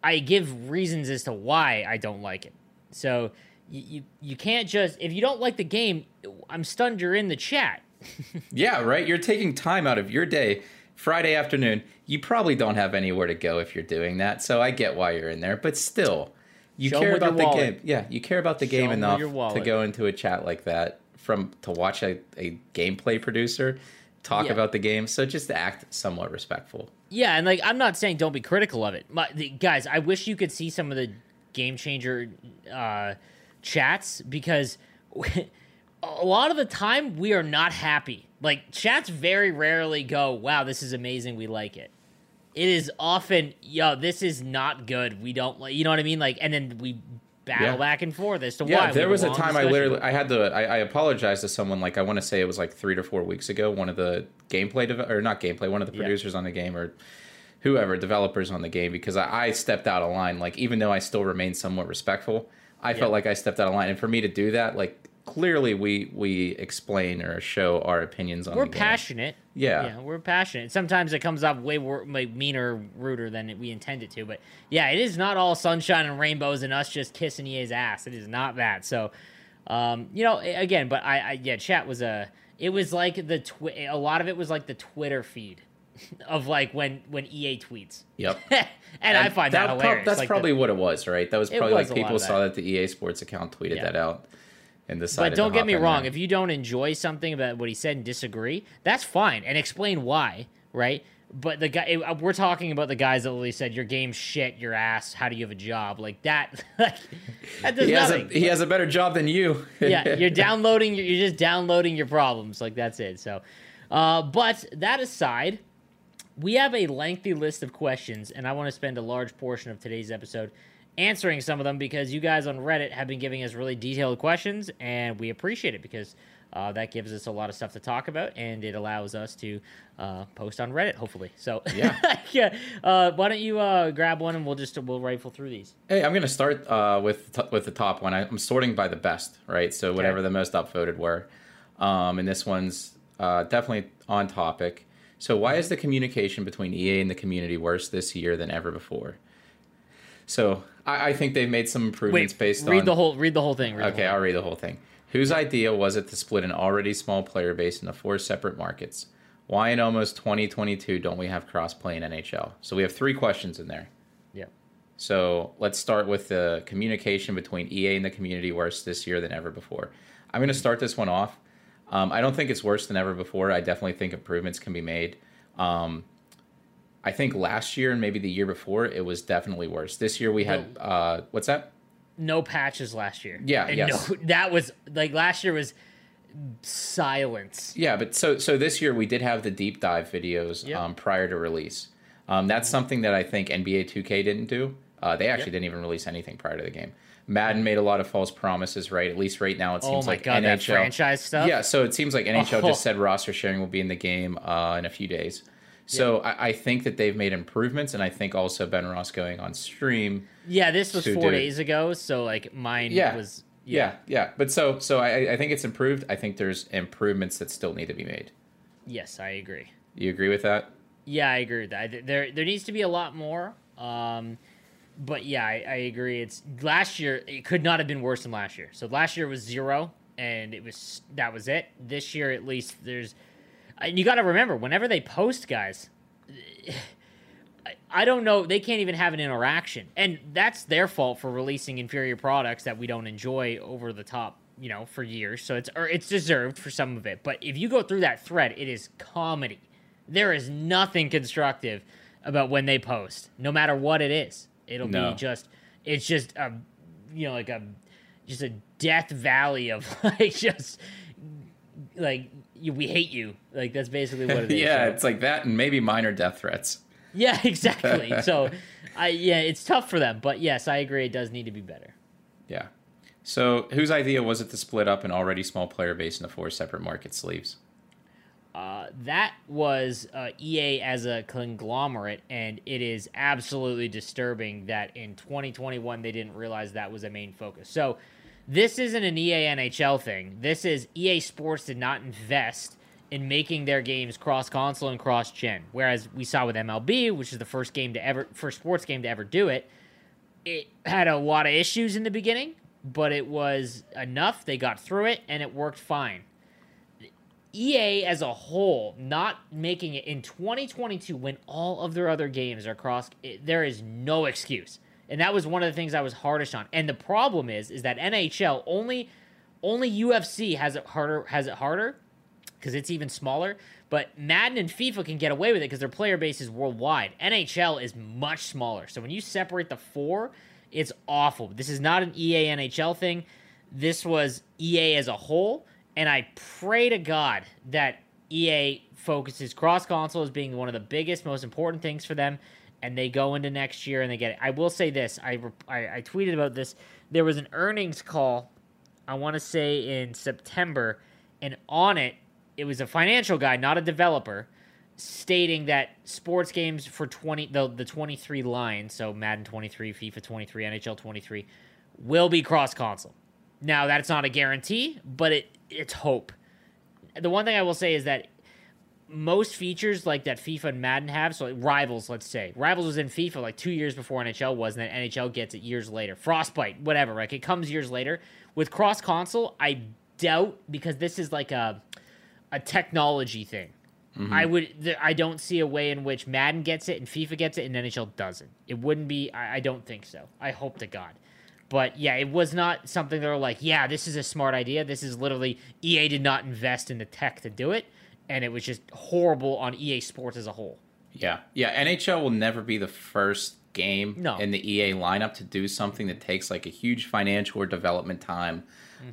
I give reasons as to why I don't like it. So you, you you can't just, if you don't like the game, I'm stunned you're in the chat. Yeah, right? You're taking time out of your day, Friday afternoon. You probably don't have anywhere to go if you're doing that, so I get why you're in there. But still, you Show care about the wallet. game. Yeah, you care about the Show game enough to go into a chat like that, from to watch a, a gameplay producer talk yeah. about the game. So just act somewhat respectful. Yeah, and like I'm not saying don't be critical of it. My, the, guys, I wish you could see some of the Game Changer uh, chats, because we, a lot of the time we are not happy. Like, chats very rarely go, wow, this is amazing, we like it. It is often, yo, this is not good, we don't like, you know what I mean? Like, and then we battle yeah. back and forth as to yeah, why. Yeah, there was a time discussion. I literally, I had to, I, I apologized to someone, like, I want to say it was like three to four weeks ago, one of the gameplay, dev- or not gameplay, one of the producers yeah. on the game, or whoever, developers on the game, because I, I stepped out of line. Like, even though I still remained somewhat respectful, I yeah. felt like I stepped out of line. And for me to do that, like, clearly we we explain or show our opinions on we're the game. We're passionate. Yeah. yeah. We're passionate. Sometimes it comes off way, wor- way meaner, ruder than we intended to. But, yeah, it is not all sunshine and rainbows and us just kissing E A's ass. It is not that. So, um, you know, again, but, I, I yeah, chat was a... It was like the... Twi- a lot of it was like the Twitter feed of, like, when, when E A tweets. Yep. and, and I find that, that hilarious. Pro- that's like probably the, what it was, right? That was probably was like people that. saw that the E A Sports account tweeted yeah. that out. And but don't get me wrong. There. If you don't enjoy something about what he said and disagree, that's fine, and explain why, right? But the guy, we're talking about the guys that literally said, your game's shit, your ass, how do you have a job? Like, that, like, that does he nothing. Has a, he has a better job than you. yeah, you're downloading, you're just downloading your problems. Like, that's it. So, uh, but that aside, we have a lengthy list of questions, and I want to spend a large portion of today's episode answering some of them, because you guys on Reddit have been giving us really detailed questions, and we appreciate it, because uh, that gives us a lot of stuff to talk about, and it allows us to uh, post on Reddit, hopefully. So yeah, yeah. Uh, why don't you uh, grab one, and we'll just we'll rifle through these. Hey, I'm gonna start uh, with t- with the top one. I, I'm sorting by the best, right? So whatever okay. the most upvoted were, um, and this one's uh, definitely on topic. So why is the communication between E A and the community worse this year than ever before? So I, I think they've made some improvements Wait, based read on... The whole, read the whole thing. Read okay, the whole I'll read the whole thing. Whose idea was it to split an already small player base into four separate markets? Why in almost twenty twenty-two don't we have cross-play in N H L? So we have three questions in there. Yeah. So let's start with the communication between E A and the community worse this year than ever before. I'm going to start this one off. Um, I don't think it's worse than ever before. I definitely think improvements can be made. Um... I think last year and maybe the year before, it was definitely worse. This year we had, no, uh, what's that? No patches last year. Yeah, and yes. No, that was, like, last year was silence. Yeah, but so so this year we did have the deep dive videos yep. um, prior to release. Um, that's something that I think N B A two K didn't do. Uh, they actually yep. didn't even release anything prior to the game. Madden made a lot of false promises, right? At least right now it seems oh my like God, N H L. That franchise stuff? Yeah, so it seems like N H L oh. just said roster sharing will be in the game uh, in a few days. So yeah. I, I think that they've made improvements, and I think also Ben Ross going on stream. Yeah, this was four days ago, so like mine yeah, was. Yeah. yeah, yeah. But so so I, I think it's improved. I think there's improvements that still need to be made. Yes, I agree. You agree with that? Yeah, I agree with that. There there needs to be a lot more. Um, but yeah, I, I agree. It's last year. It could not have been worse than last year. So last year was zero, and it was that was it. This year, at least, there's. And you got to remember, whenever they post, guys, I don't know, they can't even have an interaction. And that's their fault for releasing inferior products that we don't enjoy over the top, you know, for years. So it's or it's deserved for some of it. But if you go through that thread, it is comedy. There is nothing constructive about when they post, no matter what it is. It'll no. be just, it's just, a, you know, like a, just a death valley of like just, like, we hate you. Like, that's basically what it is. yeah, so. It's like that and maybe minor death threats. Yeah, exactly. so, I yeah, it's tough for them. But, yes, I agree. It does need to be better. Yeah. So, whose idea was it to split up an already small player base into four separate market sleeves? Uh, that was uh, E A as a conglomerate, and it is absolutely disturbing that in twenty twenty-one they didn't realize that was a main focus. So, this isn't an E A N H L thing. This is E A Sports did not invest in making their games cross-console and cross-gen, whereas we saw with M L B, which is the first game to ever, first sports game to ever do it, it had a lot of issues in the beginning, but it was enough. They got through it, and it worked fine. E A as a whole, not making it in twenty twenty-two when all of their other games are cross, it, there is no excuse. And that was one of the things I was hardest on. And the problem is, is that N H L, only only U F C has it harder, has it harder, because it's even smaller. But Madden and FIFA can get away with it because their player base is worldwide. N H L is much smaller. So when you separate the four, it's awful. This is not an E A N H L thing. This was E A as a whole. And I pray to God that E A focuses cross-console as being one of the biggest, most important things for them, and they go into next year and they get it. I will say this. I, I, I tweeted about this. There was an earnings call, I want to say, in September, and on it, it was a financial guy, not a developer, stating that sports games for twenty the, the twenty-three line, so Madden twenty-three, FIFA twenty-three, N H L twenty-three, will be cross-console. Now, that's not a guarantee, but it it's hope. The one thing I will say is that most features like that FIFA and Madden have, so like Rivals, let's say. Rivals was in FIFA like two years before N H L was, and then N H L gets it years later. Frostbite, whatever, like it comes years later. With cross-console, I doubt, because this is like a... a technology thing. Mm-hmm. I would. Th- I don't see a way in which Madden gets it and FIFA gets it and N H L doesn't. It wouldn't be. I, I don't think so. I hope to God. But yeah, it was not something that were like, yeah, this is a smart idea. This is literally E A did not invest in the tech to do it, and it was just horrible on E A Sports as a whole. Yeah, yeah. N H L will never be the first game no. in the E A lineup to do something that takes like a huge financial or development time.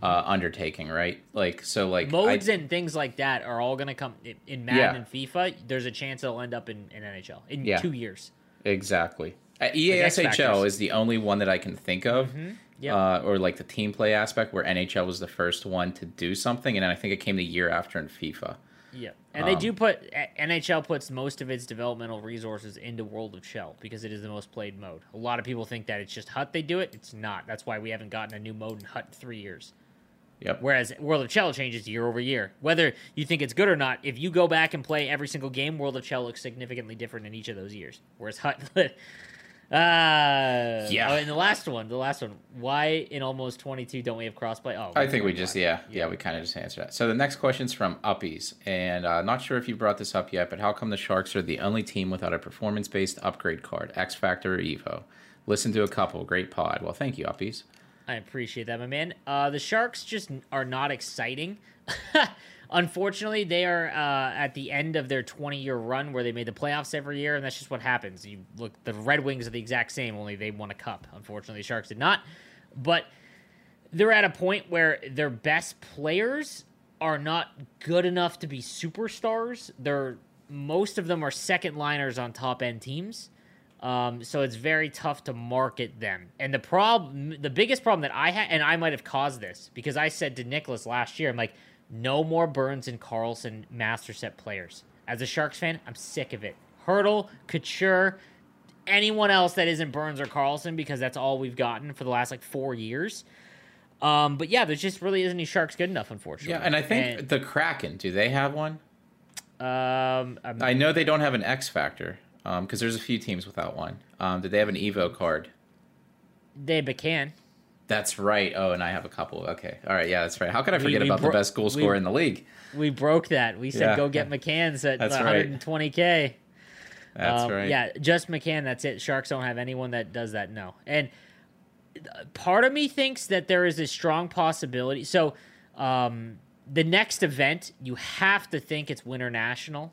Uh, undertaking, right? Like, so like modes I, and things like that are all going to come in, in Madden yeah. and FIFA. There's a chance it'll end up in, in N H L in yeah. two years. Exactly. Uh, E A S H L is the only one that I can think of, mm-hmm. yeah. uh, or like the team play aspect where N H L was the first one to do something, and then I think it came the year after in FIFA. Yeah, and um, they do put N H L puts most of its developmental resources into World of Shell because it is the most played mode. A lot of people think that it's just H U T they do it. It's not. That's why we haven't gotten a new mode in H U T in three years. Yep. Whereas World of Shell changes year over year. Whether you think it's good or not, if you go back and play every single game, World of Shell looks significantly different in each of those years. Whereas H U T... uh, yeah. Oh, and the last one, the last one. Why in almost twenty-two don't we have crossplay? Oh, I think we just, yeah, yeah, yeah, we kind of just answered that. So the next question's from Uppies, and uh, not sure if you brought this up yet, but how come the Sharks are the only team without a performance-based upgrade card, X Factor or Evo? Listen to a couple. Great pod. Well, thank you, Uppies. I appreciate that, my man. Uh, the Sharks just are not exciting. Unfortunately, they are uh, at the end of their twenty-year run where they made the playoffs every year, and that's just what happens. You look, the Red Wings are the exact same, only they won a cup. Unfortunately, the Sharks did not. But they're at a point where their best players are not good enough to be superstars. They're, most of them are second-liners on top-end teams. Um, so it's very tough to market them. And the problem, the biggest problem that I had, and I might have caused this, because I said to Nicholas last year, I'm like, no more Burns and Carlson master set players. As a Sharks fan, I'm sick of it. Hurdle, Couture, anyone else that isn't Burns or Carlson, because that's all we've gotten for the last like four years. Um, but yeah, there just really isn't any Sharks good enough, unfortunately. Yeah, and I think and, the Kraken, do they have one? Um, I'm, I know they don't have an X Factor. Um, because there's a few teams without one. Um, did they have an Evo card? They can. That's right. Oh, and I have a couple. Okay. All right. Yeah, that's right. How could I forget we, we about bro- the best goal scorer we, in the league? We broke that. We said yeah. go get McCann's at that's one hundred twenty K. Right. That's um, right. Yeah, just McCann. That's it. Sharks don't have anyone that does that. No. And part of me thinks that there is a strong possibility. So um, the next event, you have to think it's Winter National.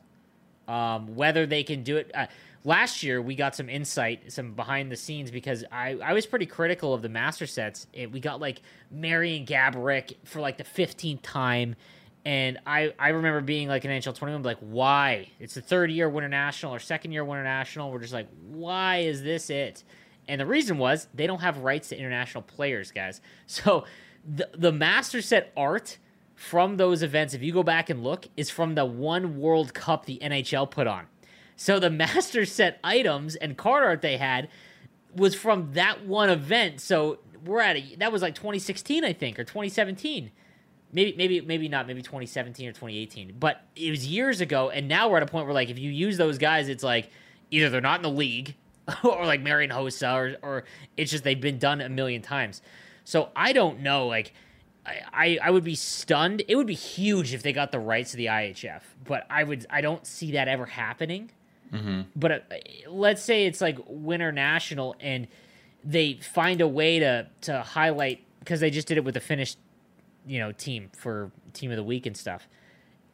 Um, whether they can do it. Uh, last year, we got some insight, some behind the scenes, because I, I was pretty critical of the master sets. It, we got like Marion Gaborik for like the fifteenth time. And I, I remember being like an N H L twenty-one, like, why? It's the third year Winter National or second year Winter National. We're just like, why is this it? And the reason was they don't have rights to international players, guys. So the, the master set art from those events, if you go back and look, is from the one World Cup the N H L put on. So the master set items and card art they had was from that one event. So we're at a, that was like twenty sixteen, I think, or twenty seventeen. Maybe, maybe, maybe not, maybe twenty seventeen or twenty eighteen. But it was years ago, and now we're at a point where, like, if you use those guys, it's like either they're not in the league or like Marian Hossa or, or it's just they've been done a million times. So I don't know. Like, I, I would be stunned. It would be huge if they got the rights to the I H F, but I would I don't see that ever happening. Mm-hmm. But uh, let's say it's like Winter National and they find a way to to highlight, because they just did it with the Finnish, you know, team for Team of the Week and stuff.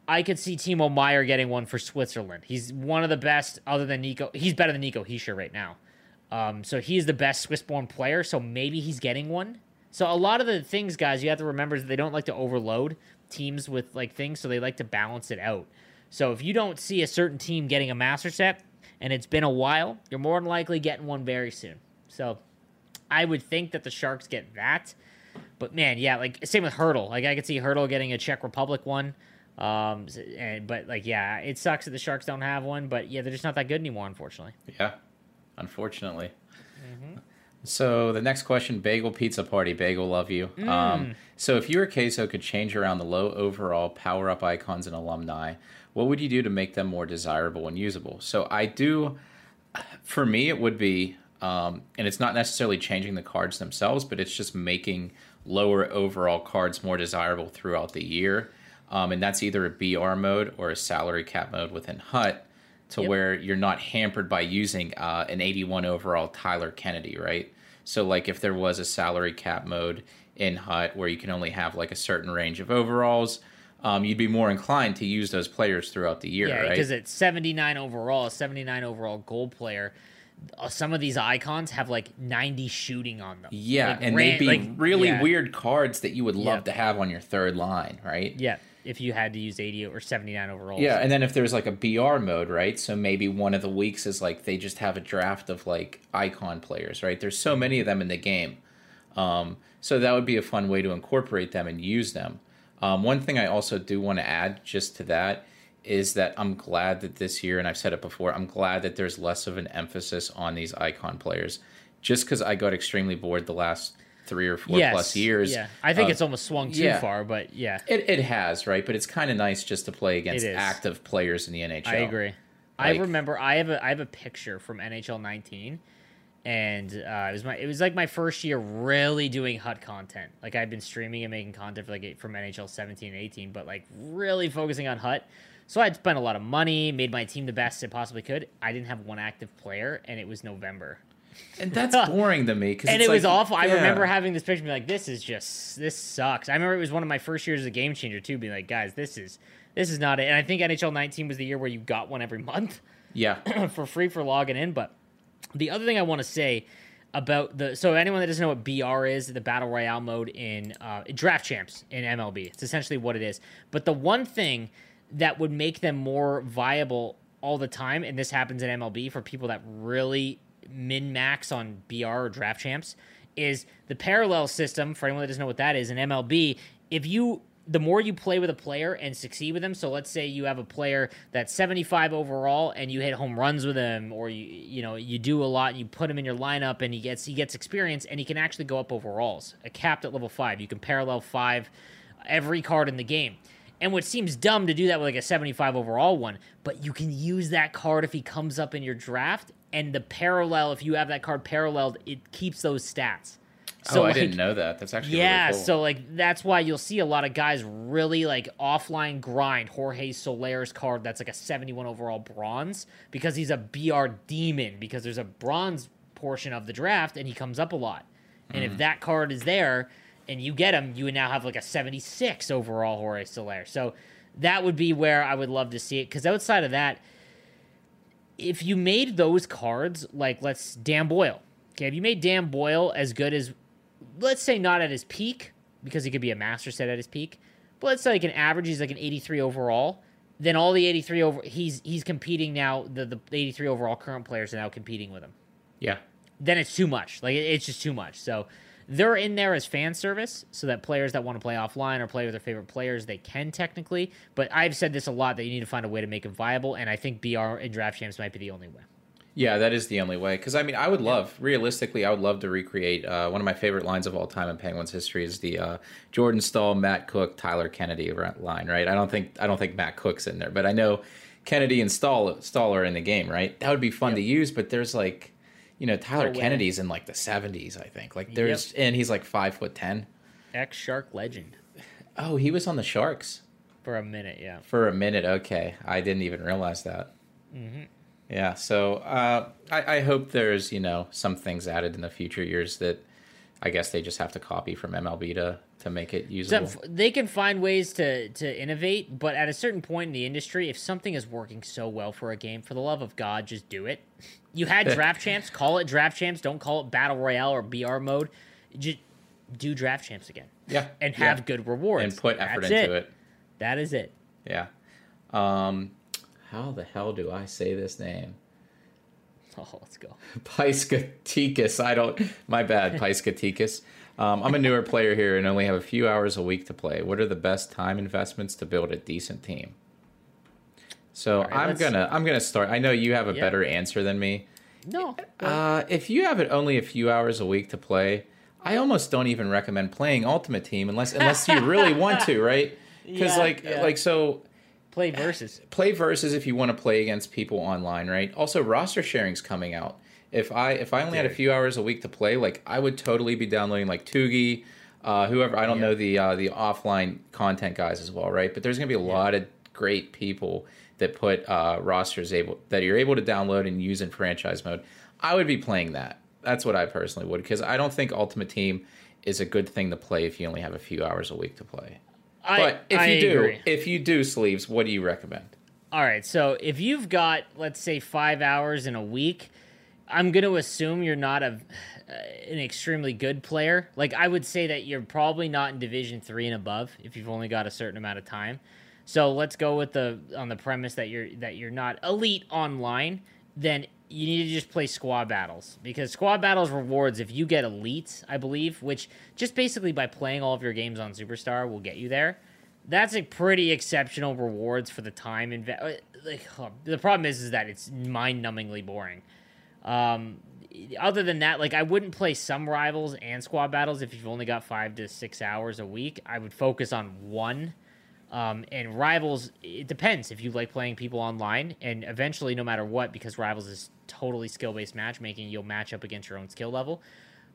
I could see Timo Meier getting one for Switzerland. He's one of the best, other than Nico. He's better than Nico Hischier right now. Um, so he is the best Swiss-born player, so maybe he's getting one. So a lot of the things, guys, you have to remember is that they don't like to overload teams with like things, so they like to balance it out. So if you don't see a certain team getting a master set, and it's been a while, you're more than likely getting one very soon. So I would think that the Sharks get that. But, man, yeah, like same with Hurdle. Like I could see Hurdle getting a Czech Republic one. Um, and, but like, yeah, it sucks that the Sharks don't have one, but yeah, they're just not that good anymore, unfortunately. Yeah, unfortunately. Mm-hmm. So the next question, Bagel Pizza Party. Bagel, love you. Mm. Um, so if you or Queso could change around the low overall power-up icons and alumni, what would you do to make them more desirable and usable? So I do, for me, it would be, um, and it's not necessarily changing the cards themselves, but it's just making lower overall cards more desirable throughout the year. Um, and that's either a B R mode or a salary cap mode within H U T, to yep. where you're not hampered by using uh, an eighty-one overall Tyler Kennedy, right? So, like, if there was a salary cap mode in H U T where you can only have, like, a certain range of overalls, um, you'd be more inclined to use those players throughout the year, yeah, right? Yeah, because it's seventy-nine overall, a seventy-nine overall gold player. Some of these icons have, like, ninety shooting on them. Yeah, like, and ran- they'd be like, really yeah. weird cards that you would love yep. to have on your third line, right? Yeah. If you had to use eighty or seventy-nine overall. Yeah, and then if there's like a B R mode, right? So maybe one of the weeks is like they just have a draft of like icon players, right? There's so many of them in the game. Um, so that would be a fun way to incorporate them and use them. Um, one thing I also do want to add just to that is that I'm glad that this year, and I've said it before, I'm glad that there's less of an emphasis on these icon players. Just because I got extremely bored the last three or four yes. plus years. Yeah, I think uh, it's almost swung too yeah. far, but yeah. It it has, right? But it's kind of nice just to play against active players in the N H L. I agree. Like, I remember I have a I have a picture from N H L nineteen, and uh, it was my it was like my first year really doing H U T content. Like I've been streaming and making content for like eight, from N H L seventeen and eighteen, but like really focusing on H U T. So I'd spent a lot of money, made my team the best it possibly could. I didn't have one active player, and it was November. And that's boring to me. Cause and it like, was awful. Yeah. I remember having this picture and being like, this is just, this sucks. I remember it was one of my first years as a game changer too, being like, guys, this is, this is not it. And I think N H L nineteen was the year where you got one every month. Yeah. for free for logging in. But the other thing I want to say about the, so anyone that doesn't know what B R is, the Battle Royale mode in uh, Draft Champs in M L B, it's essentially what it is. But the one thing that would make them more viable all the time, and this happens in M L B for people that really min-max on B R or Draft Champs, is the parallel system. For anyone that doesn't know what that is, in M L B, if you the more you play with a player and succeed with them, so let's say you have a player that's seventy-five overall and you hit home runs with him, or you you know you do a lot and you put him in your lineup and he gets he gets experience and he can actually go up overalls. A capped at level five, you can parallel five every card in the game. And what seems dumb to do that with like a seventy-five overall one, but you can use that card if he comes up in your draft. And the parallel, if you have that card paralleled, it keeps those stats. So, oh, I like, didn't know that. That's actually yeah, really cool. So like that's why you'll see a lot of guys really like offline grind Jorge Soler's card that's like a seventy-one overall bronze, because he's a B R demon, because there's a bronze portion of the draft and he comes up a lot. And mm. if that card is there and you get him, you would now have like a seventy-six overall Jorge Soler. So that would be where I would love to see it, because outside of that, if you made those cards, like, let's, Dan Boyle. Okay, if you made Dan Boyle as good as, let's say not at his peak, because he could be a master set at his peak, but let's say like an average, he's like an eighty-three overall, then all the eighty-three over, he's he's competing now, the, the eighty-three overall current players are now competing with him. Yeah. Then it's too much. Like, it, it's just too much. So they're in there as fan service, so that players that want to play offline or play with their favorite players, they can technically. But I've said this a lot, that you need to find a way to make them viable, and I think B R and Draft Champs might be the only way. Yeah, that is the only way. Because, I mean, I would love, realistically, I would love to recreate uh, one of my favorite lines of all time in Penguins history is the uh, Jordan Staal, Matt Cook, Tyler Kennedy line, right? I don't think I don't think Matt Cook's in there, but I know Kennedy and Staal, Staal are in the game, right? That would be fun yep. to use, but there's, like, you know, Tyler no Kennedy's in like the seventies, I think. Like there's, yep. and he's like five foot ten. Ex Shark legend. Oh, he was on the Sharks for a minute, yeah. For a minute, okay. I didn't even realize that. Mm-hmm. Yeah. So uh, I, I hope there's, you know, some things added in the future years that I guess they just have to copy from M L B to to make it usable. So they can find ways to to innovate, but at a certain point in the industry, if something is working so well for a game, for the love of God, just do it. You had Draft Champs, call it Draft Champs, don't call it Battle Royale or B R mode. Just do Draft Champs again. Yeah. And have yeah. good rewards. And put effort That's into it. it. That is it. Yeah. Um, how the hell do I say this name? Oh, let's go. Paiskatikis. I don't... My bad, Paiskatikis. Um, I'm a newer player here and only have a few hours a week to play. What are the best time investments to build a decent team? So right, I'm going to I'm gonna start. I know you have a yeah. better answer than me. No. Uh, if you have only a few hours a week to play, I almost don't even recommend playing Ultimate Team unless unless you really want to, right? Because, yeah, like, yeah. like, so... Play versus. Play versus if you want to play against people online, right? Also, roster sharing's coming out. If I if I only Dude. had a few hours a week to play, like I would totally be downloading like Toogie, uh, whoever. I don't yeah. know the uh, the offline content guys as well, right? But there's gonna be a yeah. lot of great people that put uh, rosters able that you're able to download and use in franchise mode. I would be playing that. That's what I personally would, because I don't think Ultimate Team is a good thing to play if you only have a few hours a week to play. I, but if I you do, agree. if you do sleeves, what do you recommend? All right, so if you've got, let's say, five hours in a week, I'm going to assume you're not a uh, an extremely good player. Like I would say that you're probably not in Division Three and above if you've only got a certain amount of time. So let's go with the on the premise that you're that you're not elite online. Then you need to just play squad battles, because squad battles rewards if you get elite, I believe, which just basically by playing all of your games on Superstar will get you there. That's a pretty exceptional rewards for the time. Inve- like, oh, the problem is, is that it's mind-numbingly boring. Um, other than that, like I wouldn't play some rivals and squad battles if you've only got five to six hours a week. I would focus on one. Um, and rivals, it depends if you like playing people online, and eventually no matter what, because rivals is totally skill-based matchmaking, you'll match up against your own skill level.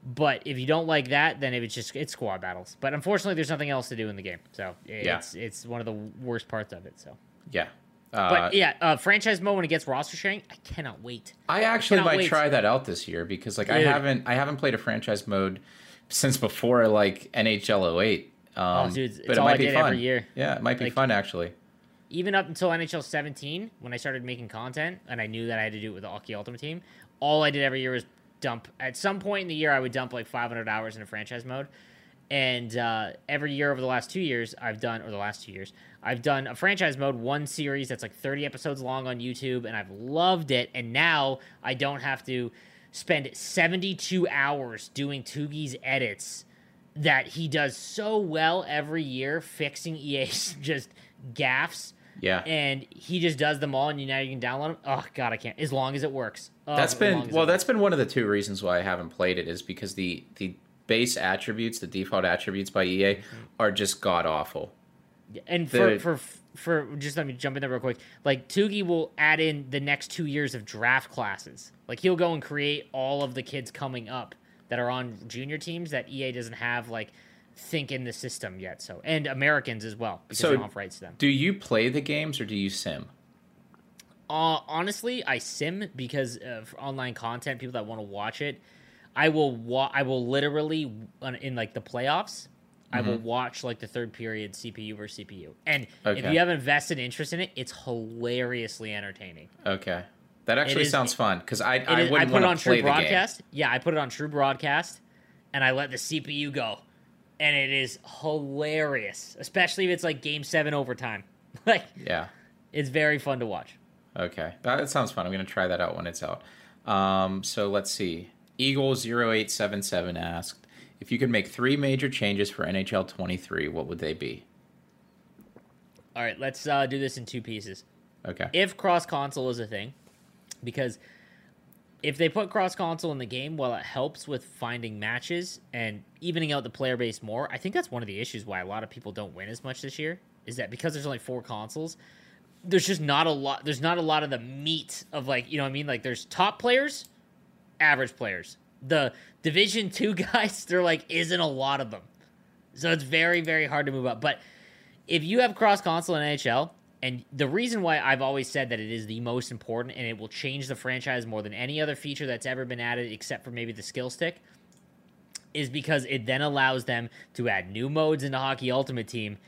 But if you don't like that, then it's just it's squad battles. But unfortunately, there's nothing else to do in the game, so it's yeah. it's, it's one of the worst parts of it. So yeah, uh, but yeah, uh, franchise mode when it gets roster sharing, I cannot wait. I actually I might wait. try that out this year, because like Dude. I haven't I haven't played a franchise mode since before like N H L oh eight. Um, oh, dude, it's but all it might I be did fun. every year. Yeah, it might be like, fun, actually. Even up until N H L seventeen, when I started making content, and I knew that I had to do it with the Hockey Ultimate Team, all I did every year was dump. At some point in the year, I would dump like five hundred hours into franchise mode. And uh, every year over the last two years, I've done, or the last two years, I've done a franchise mode, one series that's like thirty episodes long on YouTube, and I've loved it. And now I don't have to spend seventy-two hours doing Toogie's edits that he does so well every year, fixing E A's just gaffes. Yeah. And he just does them all, and now you can download them. Oh, God, I can't. As long as it works. Oh, that's been Well, that's been one of the two reasons why I haven't played it, is because the, the base attributes, the default attributes by E A, mm-hmm. are just god-awful. And the, for, for for just let me jump in there real quick. Like, Toogie will add in the next two years of draft classes. Like, he'll go and create all of the kids coming up that are on junior teams that E A doesn't have, like, think in the system yet. So, and Americans as well, because so they don't have rights to them. Do you play the games or do you sim? Uh, honestly, I sim because of online content, people that want to watch it. I will wa- I will literally, in, like, the playoffs, mm-hmm. I will watch, like, the third period C P U versus C P U. And okay. if you have invested interest in it, it's hilariously entertaining. Okay. That actually is, sounds fun, because I, I wouldn't I put want it on to play True Broadcast. The game. Yeah, I put it on True Broadcast, and I let the C P U go, and it is hilarious, especially if it's like Game Seven overtime. Like, yeah, it's very fun to watch. Okay, that sounds fun. I'm gonna try that out when it's out. Um, so let's see. Eagle zero eight seven seven asked, if you could make three major changes for N H L twenty-three, what would they be? All right, let's uh, do this in two pieces. Okay. If cross console is a thing. Because if they put cross-console in the game, well, it helps with finding matches and evening out the player base more. I think that's one of the issues why a lot of people don't win as much this year, is that because there's only four consoles, there's just not a lot. There's not a lot of the meat of, like, you know what I mean? Like, there's top players average players. The Division Two guys, there like isn't a lot of them. So it's very, very hard to move up. But if you have cross-console in N H L, and the reason why I've always said that it is the most important and it will change the franchise more than any other feature that's ever been added except for maybe the skill stick, is because it then allows them to add new modes into Hockey Ultimate Team,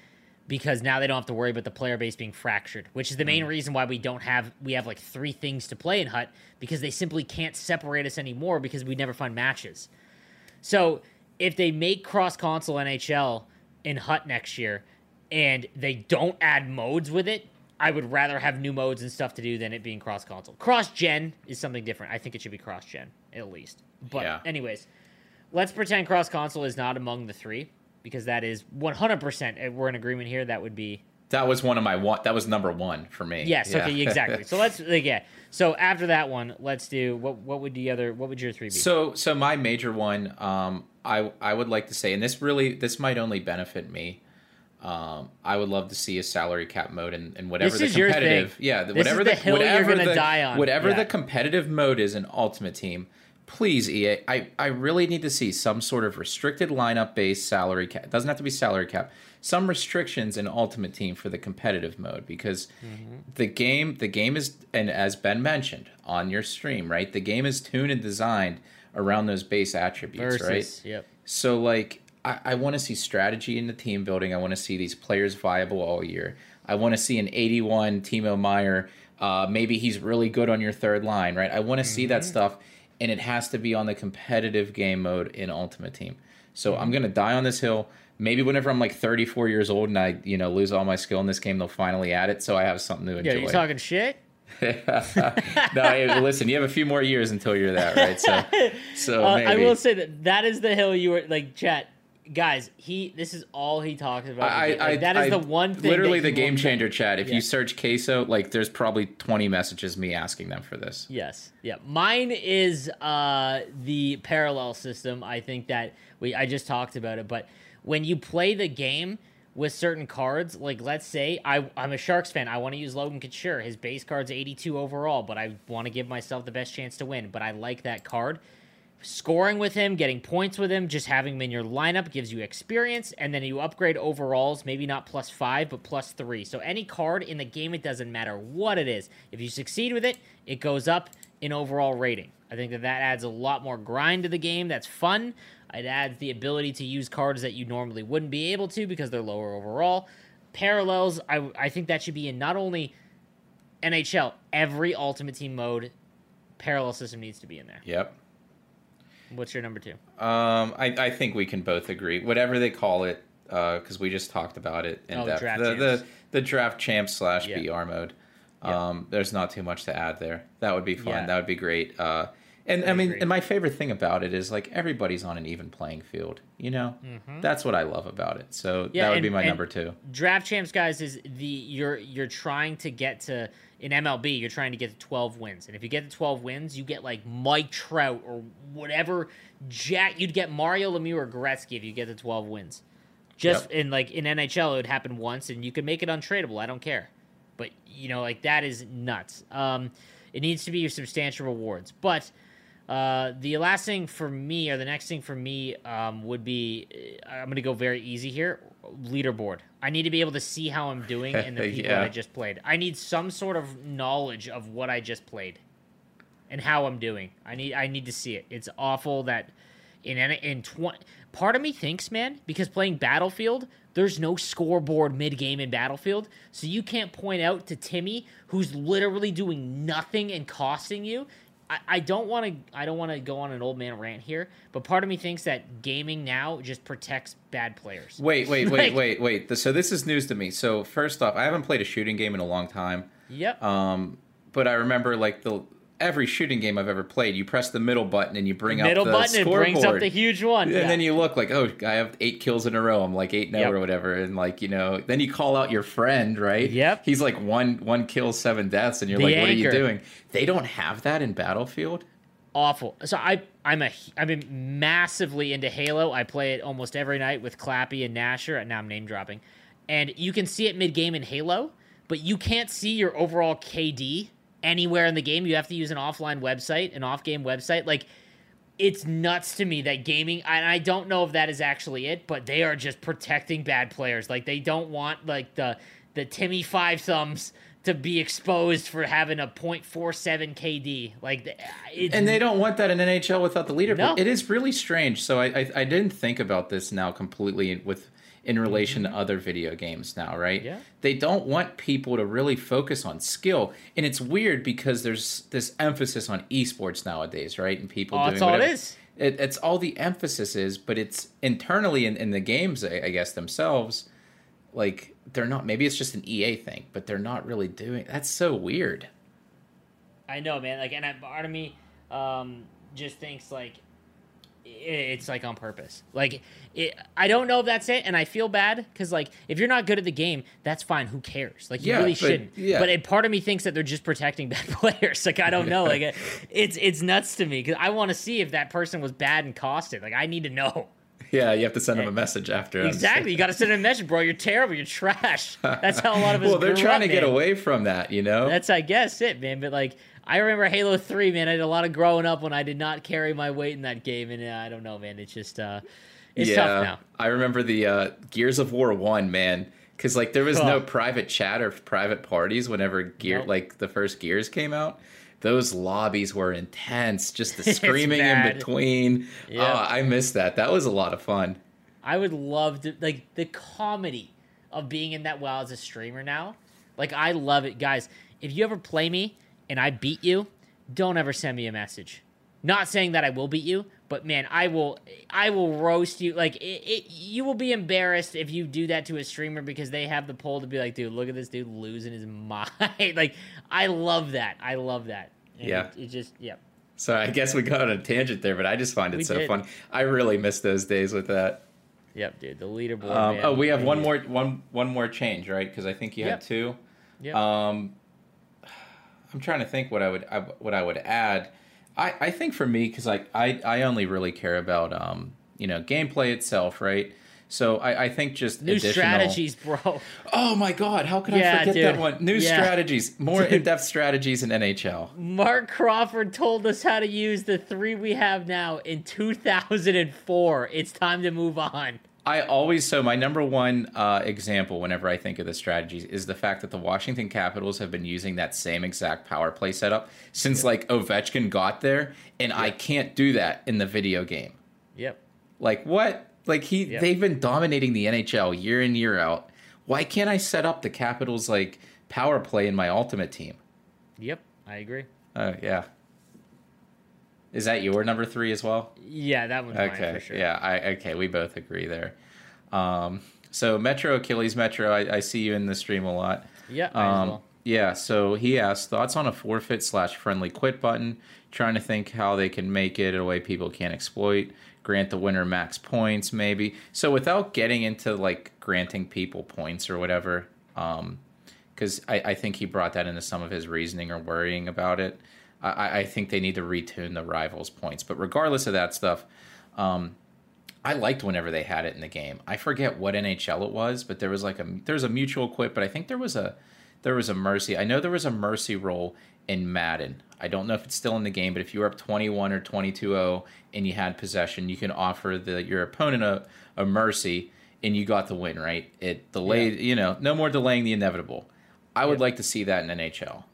because now they don't have to worry about the player base being fractured, which is the main reason why we don't have, we have like three things to play in H U T, because they simply can't separate us anymore because we never find matches. So if they make cross-console N H L in H U T next year and they don't add modes with it, I would rather have new modes and stuff to do than it being cross-console. Cross-gen is something different. I think it should be cross-gen, at least. But yeah. Anyways, let's pretend cross-console is not among the three, because that is one hundred percent. We're in agreement here. That would be... That was one of my... One, that was number one for me. Yes, yeah. Okay, exactly. So let's... Yeah. So after that one, let's do... What What would the other... What would your three be? So so my major one, um, I I would like to say, and this really... This might only benefit me. Um, I would love to see a salary cap mode and, and whatever this the competitive... Yeah, this whatever is the, the hill whatever you're going to die on. Whatever yeah. the competitive mode is in Ultimate Team... Please, E A, I, I really need to see some sort of restricted lineup-based salary cap. It doesn't have to be salary cap. Some restrictions in Ultimate Team for the competitive mode, because mm-hmm. the game the game is, and as Ben mentioned on your stream, right, the game is tuned and designed around those base attributes, Versus, right? Yep. So, like, I, I want to see strategy in the team building. I want to see these players viable all year. I want to see an eighty-one Timo Meier. Uh, maybe he's really good on your third line, right? I want to mm-hmm. see that stuff. And it has to be on the competitive game mode in Ultimate Team. So I'm going to die on this hill. Maybe whenever I'm like thirty-four years old and I, you know, lose all my skill in this game, they'll finally add it, so I have something to enjoy. Yeah, you talking shit? No, listen, you have a few more years until you're that, right? So, so uh, maybe. I will say that that is the hill you were, like, chat, guys, he this is all he talks about. I, I, like, that is I, the one thing. Literally the game changer think. Chat. If yeah. you search queso, like, there's probably twenty messages me asking them for this. Yes. Yeah. Mine is uh, the parallel system. I think that we I just talked about it, but when you play the game with certain cards, like, let's say I, I'm a Sharks fan. I want to use Logan Couture. His base card's eighty-two overall, but I want to give myself the best chance to win, but I like that card. Scoring with him, getting points with him, just having him in your lineup gives you experience, and then you upgrade overalls, maybe not plus five, but plus three. So any card in the game, it doesn't matter what it is. If you succeed with it, it goes up in overall rating. I think that that adds a lot more grind to the game. That's fun. It adds the ability to use cards that you normally wouldn't be able to because they're lower overall. Parallels, I, I think that should be in not only N H L, every Ultimate Team mode, parallel system needs to be in there. Yep. What's your number two? Um, I, I think we can both agree. Whatever they call it, because uh, we just talked about it in oh, depth. Draft the, the the draft champ slash yeah. B R mode. Um, yeah. There's not too much to add there. That would be fun. Yeah. That would be great. Uh, and I mean, great. And my favorite thing about it is, like, everybody's on an even playing field. You know, mm-hmm. that's what I love about it. So yeah, that would and, be my number two. Draft champs, guys, is the you're you're trying to get to. In M L B, you're trying to get to twelve wins. And if you get to twelve wins, you get, like, Mike Trout or whatever. Jack, you'd get Mario Lemieux or Gretzky if you get to twelve wins. Just yep. in, like, in N H L, it would happen once, and you could make it untradeable. I don't care. But, you know, like, that is nuts. Um, it needs to be your substantial rewards. But uh, the last thing for me, or the next thing for me, um, would be, I'm going to go very easy here, leaderboard. I need to be able to see how I'm doing and the people yeah. that I just played. I need some sort of knowledge of what I just played and how I'm doing. I need I need to see it. It's awful that in in twenty part of me thinks, man, because playing Battlefield, there's no scoreboard mid-game in Battlefield, so you can't point out to Timmy who's literally doing nothing and costing you. I, I don't want to I don't want to go on an old man rant here, but part of me thinks that gaming now just protects bad players. Wait, wait, like, wait, wait, wait. The, so this is news to me. So first off, I haven't played a shooting game in a long time. Yep. Um, but I remember, like, the every shooting game I've ever played, you press the middle button and you bring the up the button, scoreboard. Middle button, it brings up the huge one. And yeah. then you look like, oh, I have eight kills in a row. I'm like eight now yep. or whatever. And, like, you know, then you call out your friend, right? Yep. He's like one one kill, seven deaths. And you're the like, anchor. What are you doing? They don't have that in Battlefield. Awful. So I, I'm a, I've been massively into Halo. I play it almost every night with Clappy and Nasher. And now I'm name dropping. And you can see it mid game in Halo, but you can't see your overall K D anywhere in the game. You have to use an offline website, an off-game website. Like, it's nuts to me that gaming, and I don't know if that is actually it, but they are just protecting bad players. Like, they don't want, like, the the Timmy Five Thumbs to be exposed for having a point four seven K D. Like, and they don't want that in N H L without the leaderboard. No. It is really strange. So I, I I didn't think about this now completely with in relation mm-hmm. to other video games now, right? Yeah. They don't want people to really focus on skill. And it's weird because there's this emphasis on esports nowadays, right? And people oh, doing that's all whatever. it is. It, it's all the emphasis is, but it's internally in, in the games, I, I guess, themselves, like, they're not, maybe it's just an E A thing, but they're not really doing, that's so weird. I know, man. Like, and I, part of me um, just thinks, like, it's, like, on purpose. Like, it, I don't know if that's it, and I feel bad, because, like, if you're not good at the game, that's fine. Who cares? Like, you yeah, really but, shouldn't. Yeah. But it, part of me thinks that they're just protecting bad players. Like, I don't know. Like, it, it's it's nuts to me, because I want to see if that person was bad and costed. Like, I need to know. Yeah, you have to send them a message after. Exactly. You got to send them a message, bro. You're terrible. You're trash. That's how a lot of us well, they're trying up, to man. get away from that, you know? That's, I guess, it, man. But, like, I remember Halo three, man. I did a lot of growing up when I did not carry my weight in that game. And uh, I don't know, man. It's just, uh, it's yeah, tough now. I remember the uh, Gears of War one, man. Because, like, there was oh. no private chat or private parties whenever Gear, nope. like, the first Gears came out. Those lobbies were intense, just the screaming in between. Yeah. Uh, I miss that. That was a lot of fun. I would love to, like, the comedy of being in that WoW as a streamer now. Like, I love it. Guys, if you ever play me and I beat you, don't ever send me a message. Not saying that I will beat you, but, man, I will I will roast you. Like, it, it, you will be embarrassed if you do that to a streamer because they have the pull to be like, dude, look at this dude losing his mind. Like, I love that. I love that. And yeah. It, it just, yeah. So I guess we got on a tangent there, but I just find it we so did. fun. I really miss those days with that. Yep, dude. The leaderboard. Um, man, oh, we have man. one more one one more change, right? Because I think you yep. had two. Yeah. Um, I'm trying to think what I would I, what I would add. I, I think for me, because like I, I only really care about um you know gameplay itself, right? So I, I think just new additional... strategies, bro. Oh my god, how could yeah, I forget dude. that one? New yeah. strategies, more dude. in-depth strategies in N H L. Mark Crawford told us how to use the three we have now in two thousand four. It's time to move on. I always, so my number one uh, example whenever I think of the strategies is the fact that the Washington Capitals have been using that same exact power play setup since yep. like Ovechkin got there, and yep. I can't do that in the video game. Yep. Like what? Like he, yep. they've been dominating the N H L year in, year out. Why can't I set up the Capitals like power play in my ultimate team? Yep, I agree. Oh, uh, yeah. Is that your number three as well? Yeah, that one's okay. mine for sure. Yeah, I, okay, we both agree there. Um, so Metro Achilles Metro, I, I see you in the stream a lot. Yeah, um, I as well. Yeah, so he asked, thoughts on a forfeit slash friendly quit button, trying to think how they can make it a way people can't exploit, grant the winner max points maybe. So without getting into like granting people points or whatever, because um, I, I think he brought that into some of his reasoning or worrying about it. I, I think they need to retune the rivals' points. But regardless of that stuff, um, I liked whenever they had it in the game. I forget what N H L it was, but there was like a there's a mutual quit, but I think there was a there was a mercy. I know there was a mercy roll in Madden. I don't know if it's still in the game, but if you were up twenty-one or twenty-two oh and you had possession, you can offer the your opponent a, a mercy and you got the win, right? It delayed, yeah. you know, no more delaying the inevitable. I yeah. would like to see that in N H L.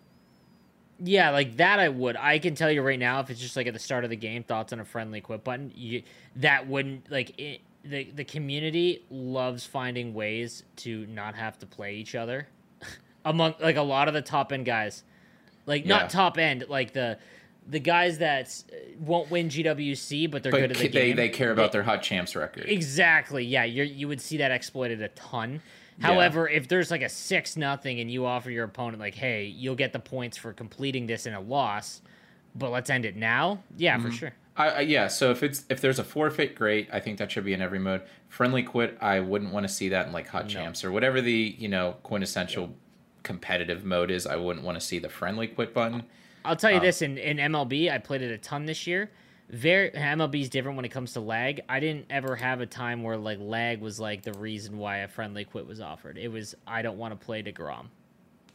Yeah, like that I would. I can tell you right now, if it's just like at the start of the game, thoughts on a friendly quit button, you, that wouldn't, like, it, the, the community loves finding ways to not have to play each other. Among, like, a lot of the top-end guys. Like, yeah. not top-end, like the the guys that won't win G W C, but they're but good at the they, game. They care about they, their hot champs record. Exactly, yeah. You're, you would see that exploited a ton. However, yeah. if there's like a six nothing and you offer your opponent like, hey, you'll get the points for completing this in a loss, but let's end it now. Yeah, mm-hmm. for sure. I, I, yeah. So if it's if there's a forfeit, great. I think that should be in every mode. Friendly quit, I wouldn't want to see that in like hot no. champs or whatever the you know quintessential yeah. competitive mode is. I wouldn't want to see the friendly quit button. I'll tell you um, this: in, in M L B, I played it a ton this year. Very M L B is different when it comes to lag. I didn't ever have a time where like lag was like the reason why a friendly quit was offered. It was I don't want to play DeGrom,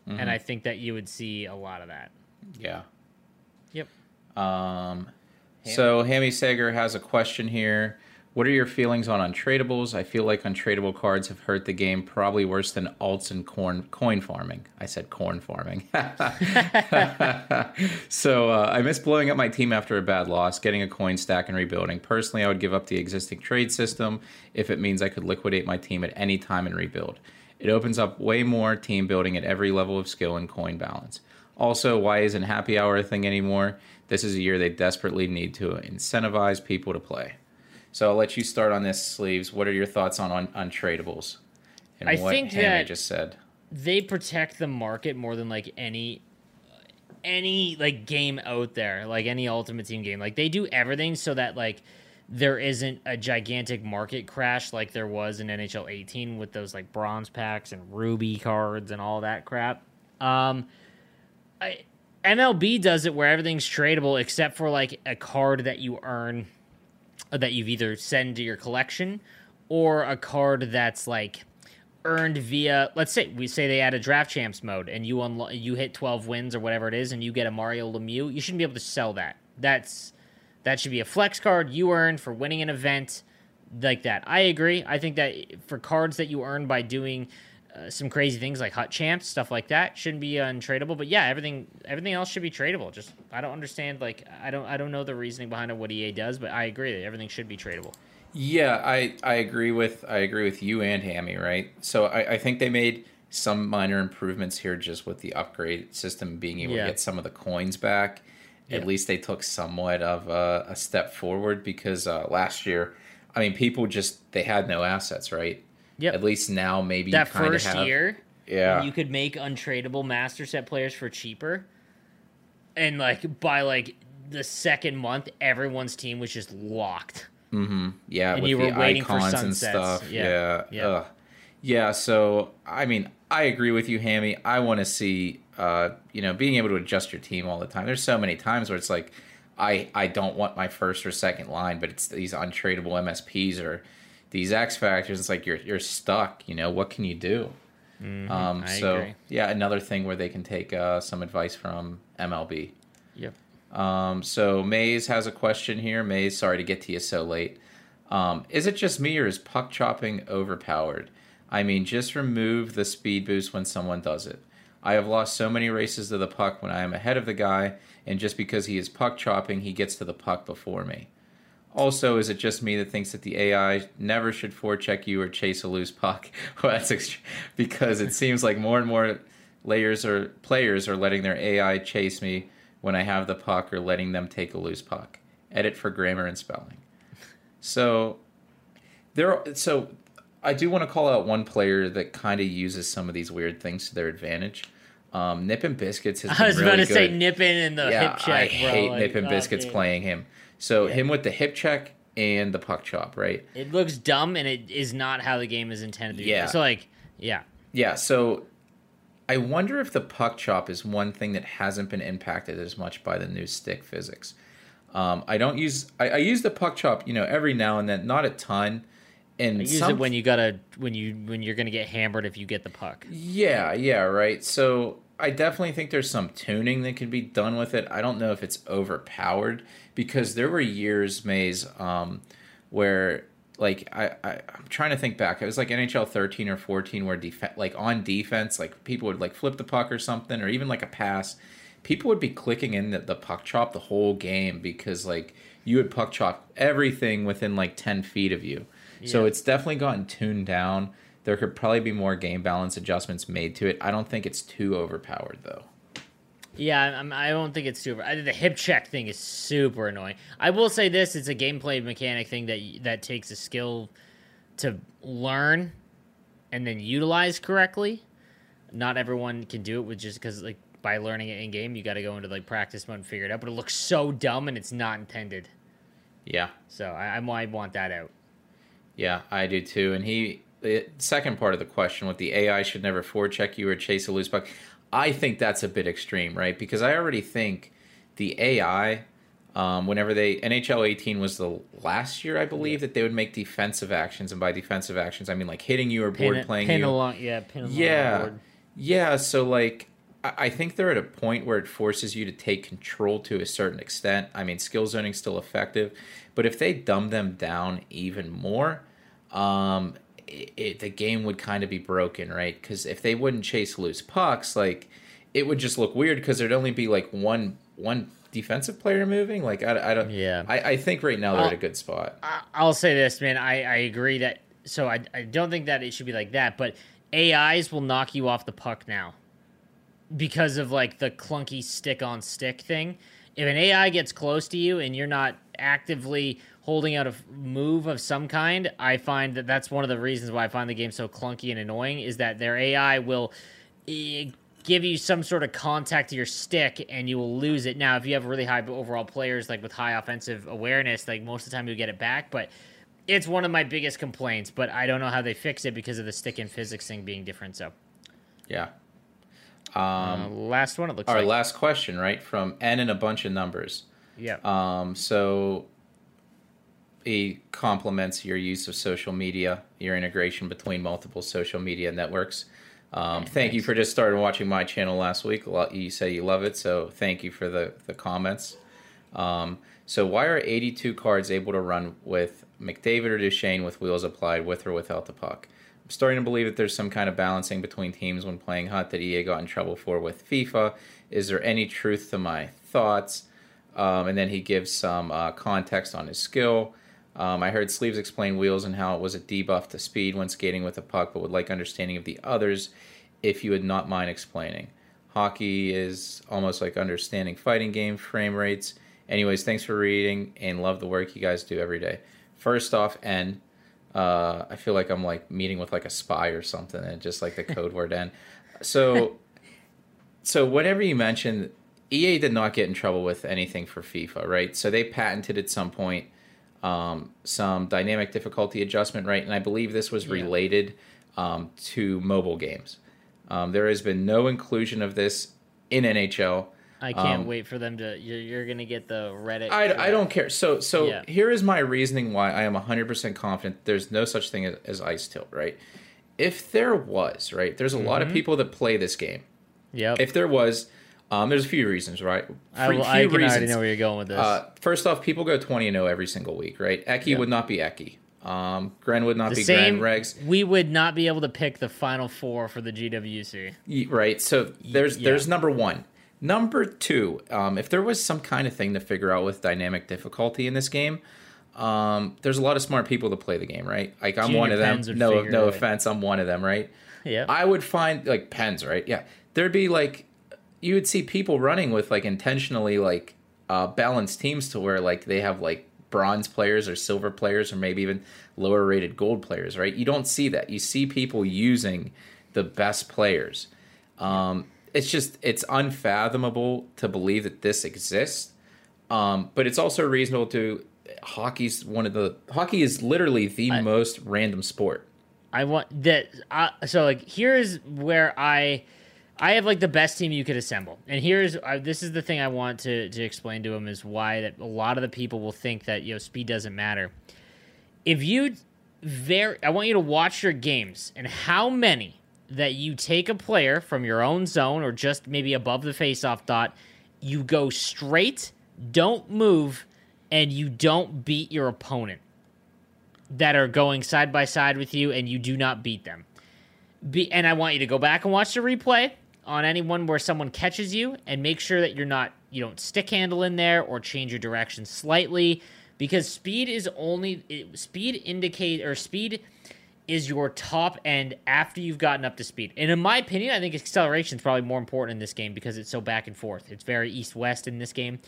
mm-hmm. and I think that you would see a lot of that. Yeah. Yep. Um, Hammy. So Hammy Sager has a question here. What are your feelings on untradeables? I feel like untradeable cards have hurt the game probably worse than alts and corn, coin farming. I said corn farming. So uh, I miss blowing up my team after a bad loss, getting a coin stack and rebuilding. Personally, I would give up the existing trade system if it means I could liquidate my team at any time and rebuild. It opens up way more team building at every level of skill and coin balance. Also, why isn't happy hour a thing anymore? This is a year they desperately need to incentivize people to play. So I'll let you start on this, Sleeves. What are your thoughts on un- untradeables? And I what think Hammy just said. They protect the market more than like any any like game out there, like any Ultimate Team game. Like they do everything so that like there isn't a gigantic market crash like there was in N H L eighteen with those like bronze packs and ruby cards and all that crap. Um I, M L B does it where everything's tradable except for like a card that you earn that you've either send to your collection or a card that's like earned via, let's say we say they add a draft champs mode and you unlo- you hit twelve wins or whatever it is and you get a Mario Lemieux, you shouldn't be able to sell that. That's that should be a flex card you earned for winning an event like that. I agree. I think that for cards that you earn by doing uh, some crazy things like hot champs, stuff like that, shouldn't be untradeable. But yeah, everything everything else should be tradable. Just I don't understand. Like I don't I don't know the reasoning behind it, what E A does, but I agree that everything should be tradable. Yeah, I, I agree with I agree with you and Hammy, right? So I, I think they made some minor improvements here just with the upgrade system, being able yeah. to get some of the coins back. Yeah. At least they took somewhat of a, a step forward because uh, last year, I mean, people just, they had no assets, right? Yep. At least now maybe that you first have, year, yeah, you could make untradeable master set players for cheaper. And like by like the second month, everyone's team was just locked. Mm-hmm. Yeah, and with you were the waiting icons for sunsets. And stuff. Yeah, yeah. Yeah. yeah. So I mean, I agree with you, Hammy. I want to see. Uh, you know, being able to adjust your team all the time. There's so many times where it's like, I, I don't want my first or second line, but it's these untradeable M S Ps or these X factors. It's like you're you're stuck. You know, what can you do? Mm-hmm. Um, I so agree. Yeah, another thing where they can take uh, some advice from M L B. Yep. Um, so Maze has a question here. Maze, sorry to get to you so late. Um, is it just me or is puck chopping overpowered? I mean, just remove the speed boost when someone does it. I have lost so many races to the puck when I am ahead of the guy, and just because he is puck chopping, he gets to the puck before me. Also, is it just me that thinks that the A I never should forecheck you or chase a loose puck? Well, that's ext- because it seems like more and more layers or players are letting their A I chase me when I have the puck or letting them take a loose puck. Edit for grammar and spelling. So there. Are, so I do want to call out one player that kind of uses some of these weird things to their advantage. Um, Nippin biscuits. Has been I was really about to good. say Nippin in the yeah, hip check. I hate like, Nippin oh, biscuits dude. playing him. So yeah. him with the hip check and the puck chop, right? It looks dumb, and it is not how the game is intended to be. Yeah. So like, yeah, yeah. So I wonder if the puck chop is one thing that hasn't been impacted as much by the new stick physics. Um, I don't use. I, I use the puck chop, you know, every now and then, not a ton. And I use some, it when you gotta when you when you're gonna get hammered if you get the puck. Yeah, yeah, right. So I definitely think there's some tuning that can be done with it. I don't know if it's overpowered because there were years, Maze, um, where like I, I I'm trying to think back. It was like N H L thirteen or fourteen where def- like on defense, like people would like flip the puck or something, or even like a pass. People would be clicking in the, the puck chop the whole game because like you would puck chop everything within like ten feet of you. So yeah. It's definitely gotten tuned down. There could probably be more game balance adjustments made to it. I don't think it's too overpowered, though. Yeah, I'm, I don't think it's super. I, the hip check thing is super annoying. I will say this. It's a gameplay mechanic thing that that takes a skill to learn and then utilize correctly. Not everyone can do it with just because, like, by learning it in-game, you got to go into, like, practice mode and figure it out. But it looks so dumb, and it's not intended. Yeah. So I, I want that out. Yeah, I do too. And he, the second part of the question with the A I should never forecheck you or chase a loose puck, I think that's a bit extreme, right? Because I already think the A I, um, whenever they, N H L eighteen was the last year, I believe, yeah. that they would make defensive actions. And by defensive actions, I mean like hitting you or pin board it, playing pin you. Along, yeah, pin along yeah, board. Yeah, so like, I think they're at a point where it forces you to take control to a certain extent. I mean, skill zoning's still effective, but if they dumb them down even more, um, it, it, the game would kind of be broken, right? Because if they wouldn't chase loose pucks, like it would just look weird because there'd only be like one one defensive player moving. Like I, I don't. Yeah. I, I think right now they're I'll, at a good spot. I'll say this, man. I, I agree that. So I I don't think that it should be like that, but A Is will knock you off the puck now. Because of like the clunky stick on stick thing, if an A I gets close to you and you're not actively holding out a move of some kind, I find that that's one of the reasons why I find the game so clunky and annoying is that their A I will give you some sort of contact to your stick and you will lose it. Now, if you have really high overall players, like with high offensive awareness, like most of the time you get it back, but it's one of my biggest complaints, but I don't know how they fix it because of the stick and physics thing being different. So yeah. Um, uh, last one, it looks our like. Our last question, right, from N and a bunch of numbers. Yeah. Um, so he compliments your use of social media, your integration between multiple social media networks. Um, thank Thanks. you for just starting watching my channel last week. A lot, you say you love it, so thank you for the, the comments. Um, so why are eighty-two cards able to run with McDavid or Duchesne with wheels applied with or without the puck? I'm starting to believe that there's some kind of balancing between teams when playing hot that E A got in trouble for with FIFA. Is there any truth to my thoughts? Um, and then he gives some uh, context on his skill. Um, I heard Sleeves explain wheels and how it was a debuff to speed when skating with a puck, but would like understanding of the others if you would not mind explaining. Hockey is almost like understanding fighting game frame rates. Anyways, thanks for reading and love the work you guys do every day. First off, N. Uh, I feel like I'm like meeting with like a spy or something, and just like the code word N. So, so whenever you mention, E A did not get in trouble with anything for FIFA, right? So they patented at some point um, some dynamic difficulty adjustment, right? And I believe this was related yeah. um, to mobile games. Um, there has been no inclusion of this in N H L. I can't um, wait for them to. You're, you're gonna get the Reddit. I, I don't care. So so yeah. Here is my reasoning why I am one hundred percent confident there's no such thing as, as ice tilt. Right? If there was, right, there's a mm-hmm. lot of people that play this game. Yeah. If there was, um, there's a few reasons, right? For, I, few I can reasons. already know where you're going with this. Uh, first off, people go twenty and oh every single week, right? Eki yep. would not be Eki. Um, Gren would not the be same, Gren. Regs. We would not be able to pick the final four for the G W C. Y- right. So there's yeah. there's number one. Number two, um, if there was some kind of thing to figure out with dynamic difficulty in this game, um, there's a lot of smart people that play the game, right? Like I'm Junior one of them. No, no offense, I'm one of them, right? Yeah. I would find like pens, right? Yeah. There'd be like, you would see people running with like intentionally like uh, balanced teams to where like they have like bronze players or silver players or maybe even lower rated gold players, right? You don't see that. You see people using the best players. Um, It's just, it's unfathomable to believe that this exists. Um, but it's also reasonable to, hockey's one of the, hockey is literally the I, most random sport. I want that. Uh, so like, here's where I, I have like the best team you could assemble. And here's, uh, this is the thing I want to, to explain to him is why that a lot of the people will think that, you know, speed doesn't matter. If you very, I want you to watch your games and how many that you take a player from your own zone or just maybe above the faceoff dot, you go straight, don't move, and you don't beat your opponent that are going side by side with you, and you do not beat them. Be- and I want you to go back and watch the replay on anyone where someone catches you and make sure that you're not, you don't stick handle in there or change your direction slightly because speed is only, it, speed indicate, or speed... is your top end after you've gotten up to speed. And in my opinion, I think acceleration is probably more important in this game because it's so back and forth. It's very east-west in this game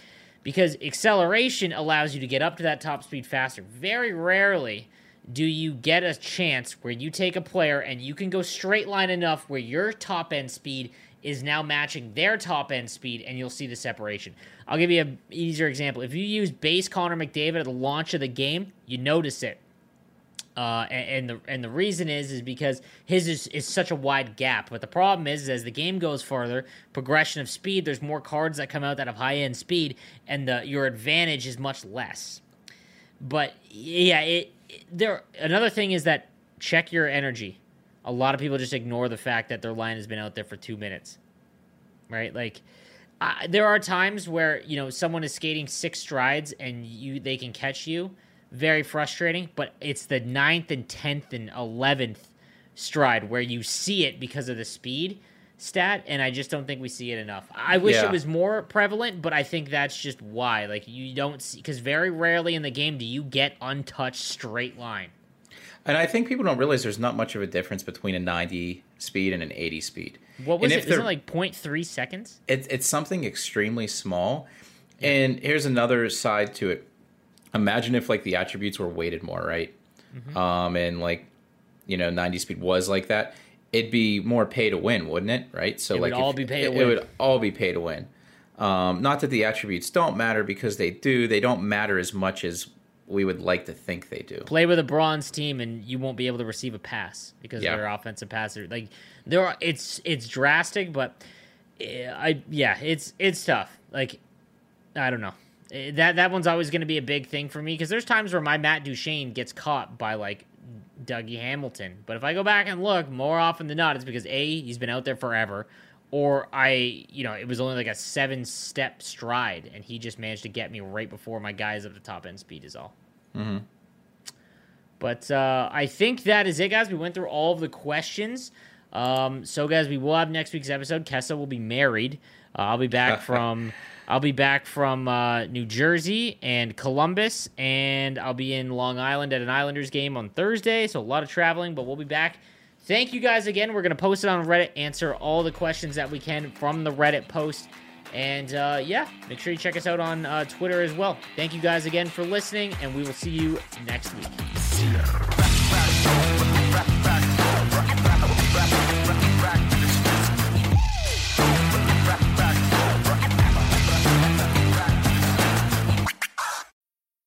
because acceleration allows you to get up to that top speed faster. Very rarely do you get a chance where you take a player and you can go straight line enough where your top end speed is now matching their top end speed and you'll see the separation. I'll give you an easier example. If you use base Connor McDavid at the launch of the game, you notice it. Uh, and, and the and the reason is is because his is, is such a wide gap. But the problem is, is as the game goes farther, progression of speed, there's more cards that come out that have high-end speed, and the your advantage is much less. But, yeah, it, it there. Another thing is that check your energy. A lot of people just ignore the fact that their line has been out there for two minutes. right? Like, I, there are times where, you know, someone is skating six strides and you they can catch you. Very frustrating, but it's the ninth and tenth and eleventh stride where you see it because of the speed stat, and I just don't think we see it enough. I wish yeah. it was more prevalent, but I think that's just why. Like, you don't see, because very rarely in the game do you get untouched straight line. And I think people don't realize there's not much of a difference between a ninety speed and an eighty speed. What was and it? Isn't it like zero point three seconds? It, it's something extremely small. Yeah. And here's another side to it. Imagine if, like, the attributes were weighted more, right? Mm-hmm. Um, and, like, you know, ninety speed was like that. It'd be more pay to win, wouldn't it? Right? So, it like, would all be pay to it, win. It would all be pay to win. Um, not that the attributes don't matter, because they do. They don't matter as much as we would like to think they do. Play with a bronze team and you won't be able to receive a pass because yeah. they're offensive passers. Like, there are, it's it's drastic, but I yeah, it's it's tough. Like, I don't know. That that one's always going to be a big thing for me, because there's times where my Matt Duchene gets caught by, like, Dougie Hamilton. But if I go back and look, more often than not, it's because, A, he's been out there forever, or I, you know, it was only like a seven-step stride, and he just managed to get me right before my guys at the top end speed is all. Mm-hmm. But uh, I think that is it, guys. We went through all of the questions. Um, so, guys, we will have next week's episode. Kesso will be married. Uh, I'll be back from... I'll be back from uh, New Jersey and Columbus, and I'll be in Long Island at an Islanders game on Thursday, so a lot of traveling, but we'll be back. Thank you guys again. We're going to post it on Reddit, answer all the questions that we can from the Reddit post, and uh, yeah, make sure you check us out on uh, Twitter as well. Thank you guys again for listening, and we will see you next week. See ya.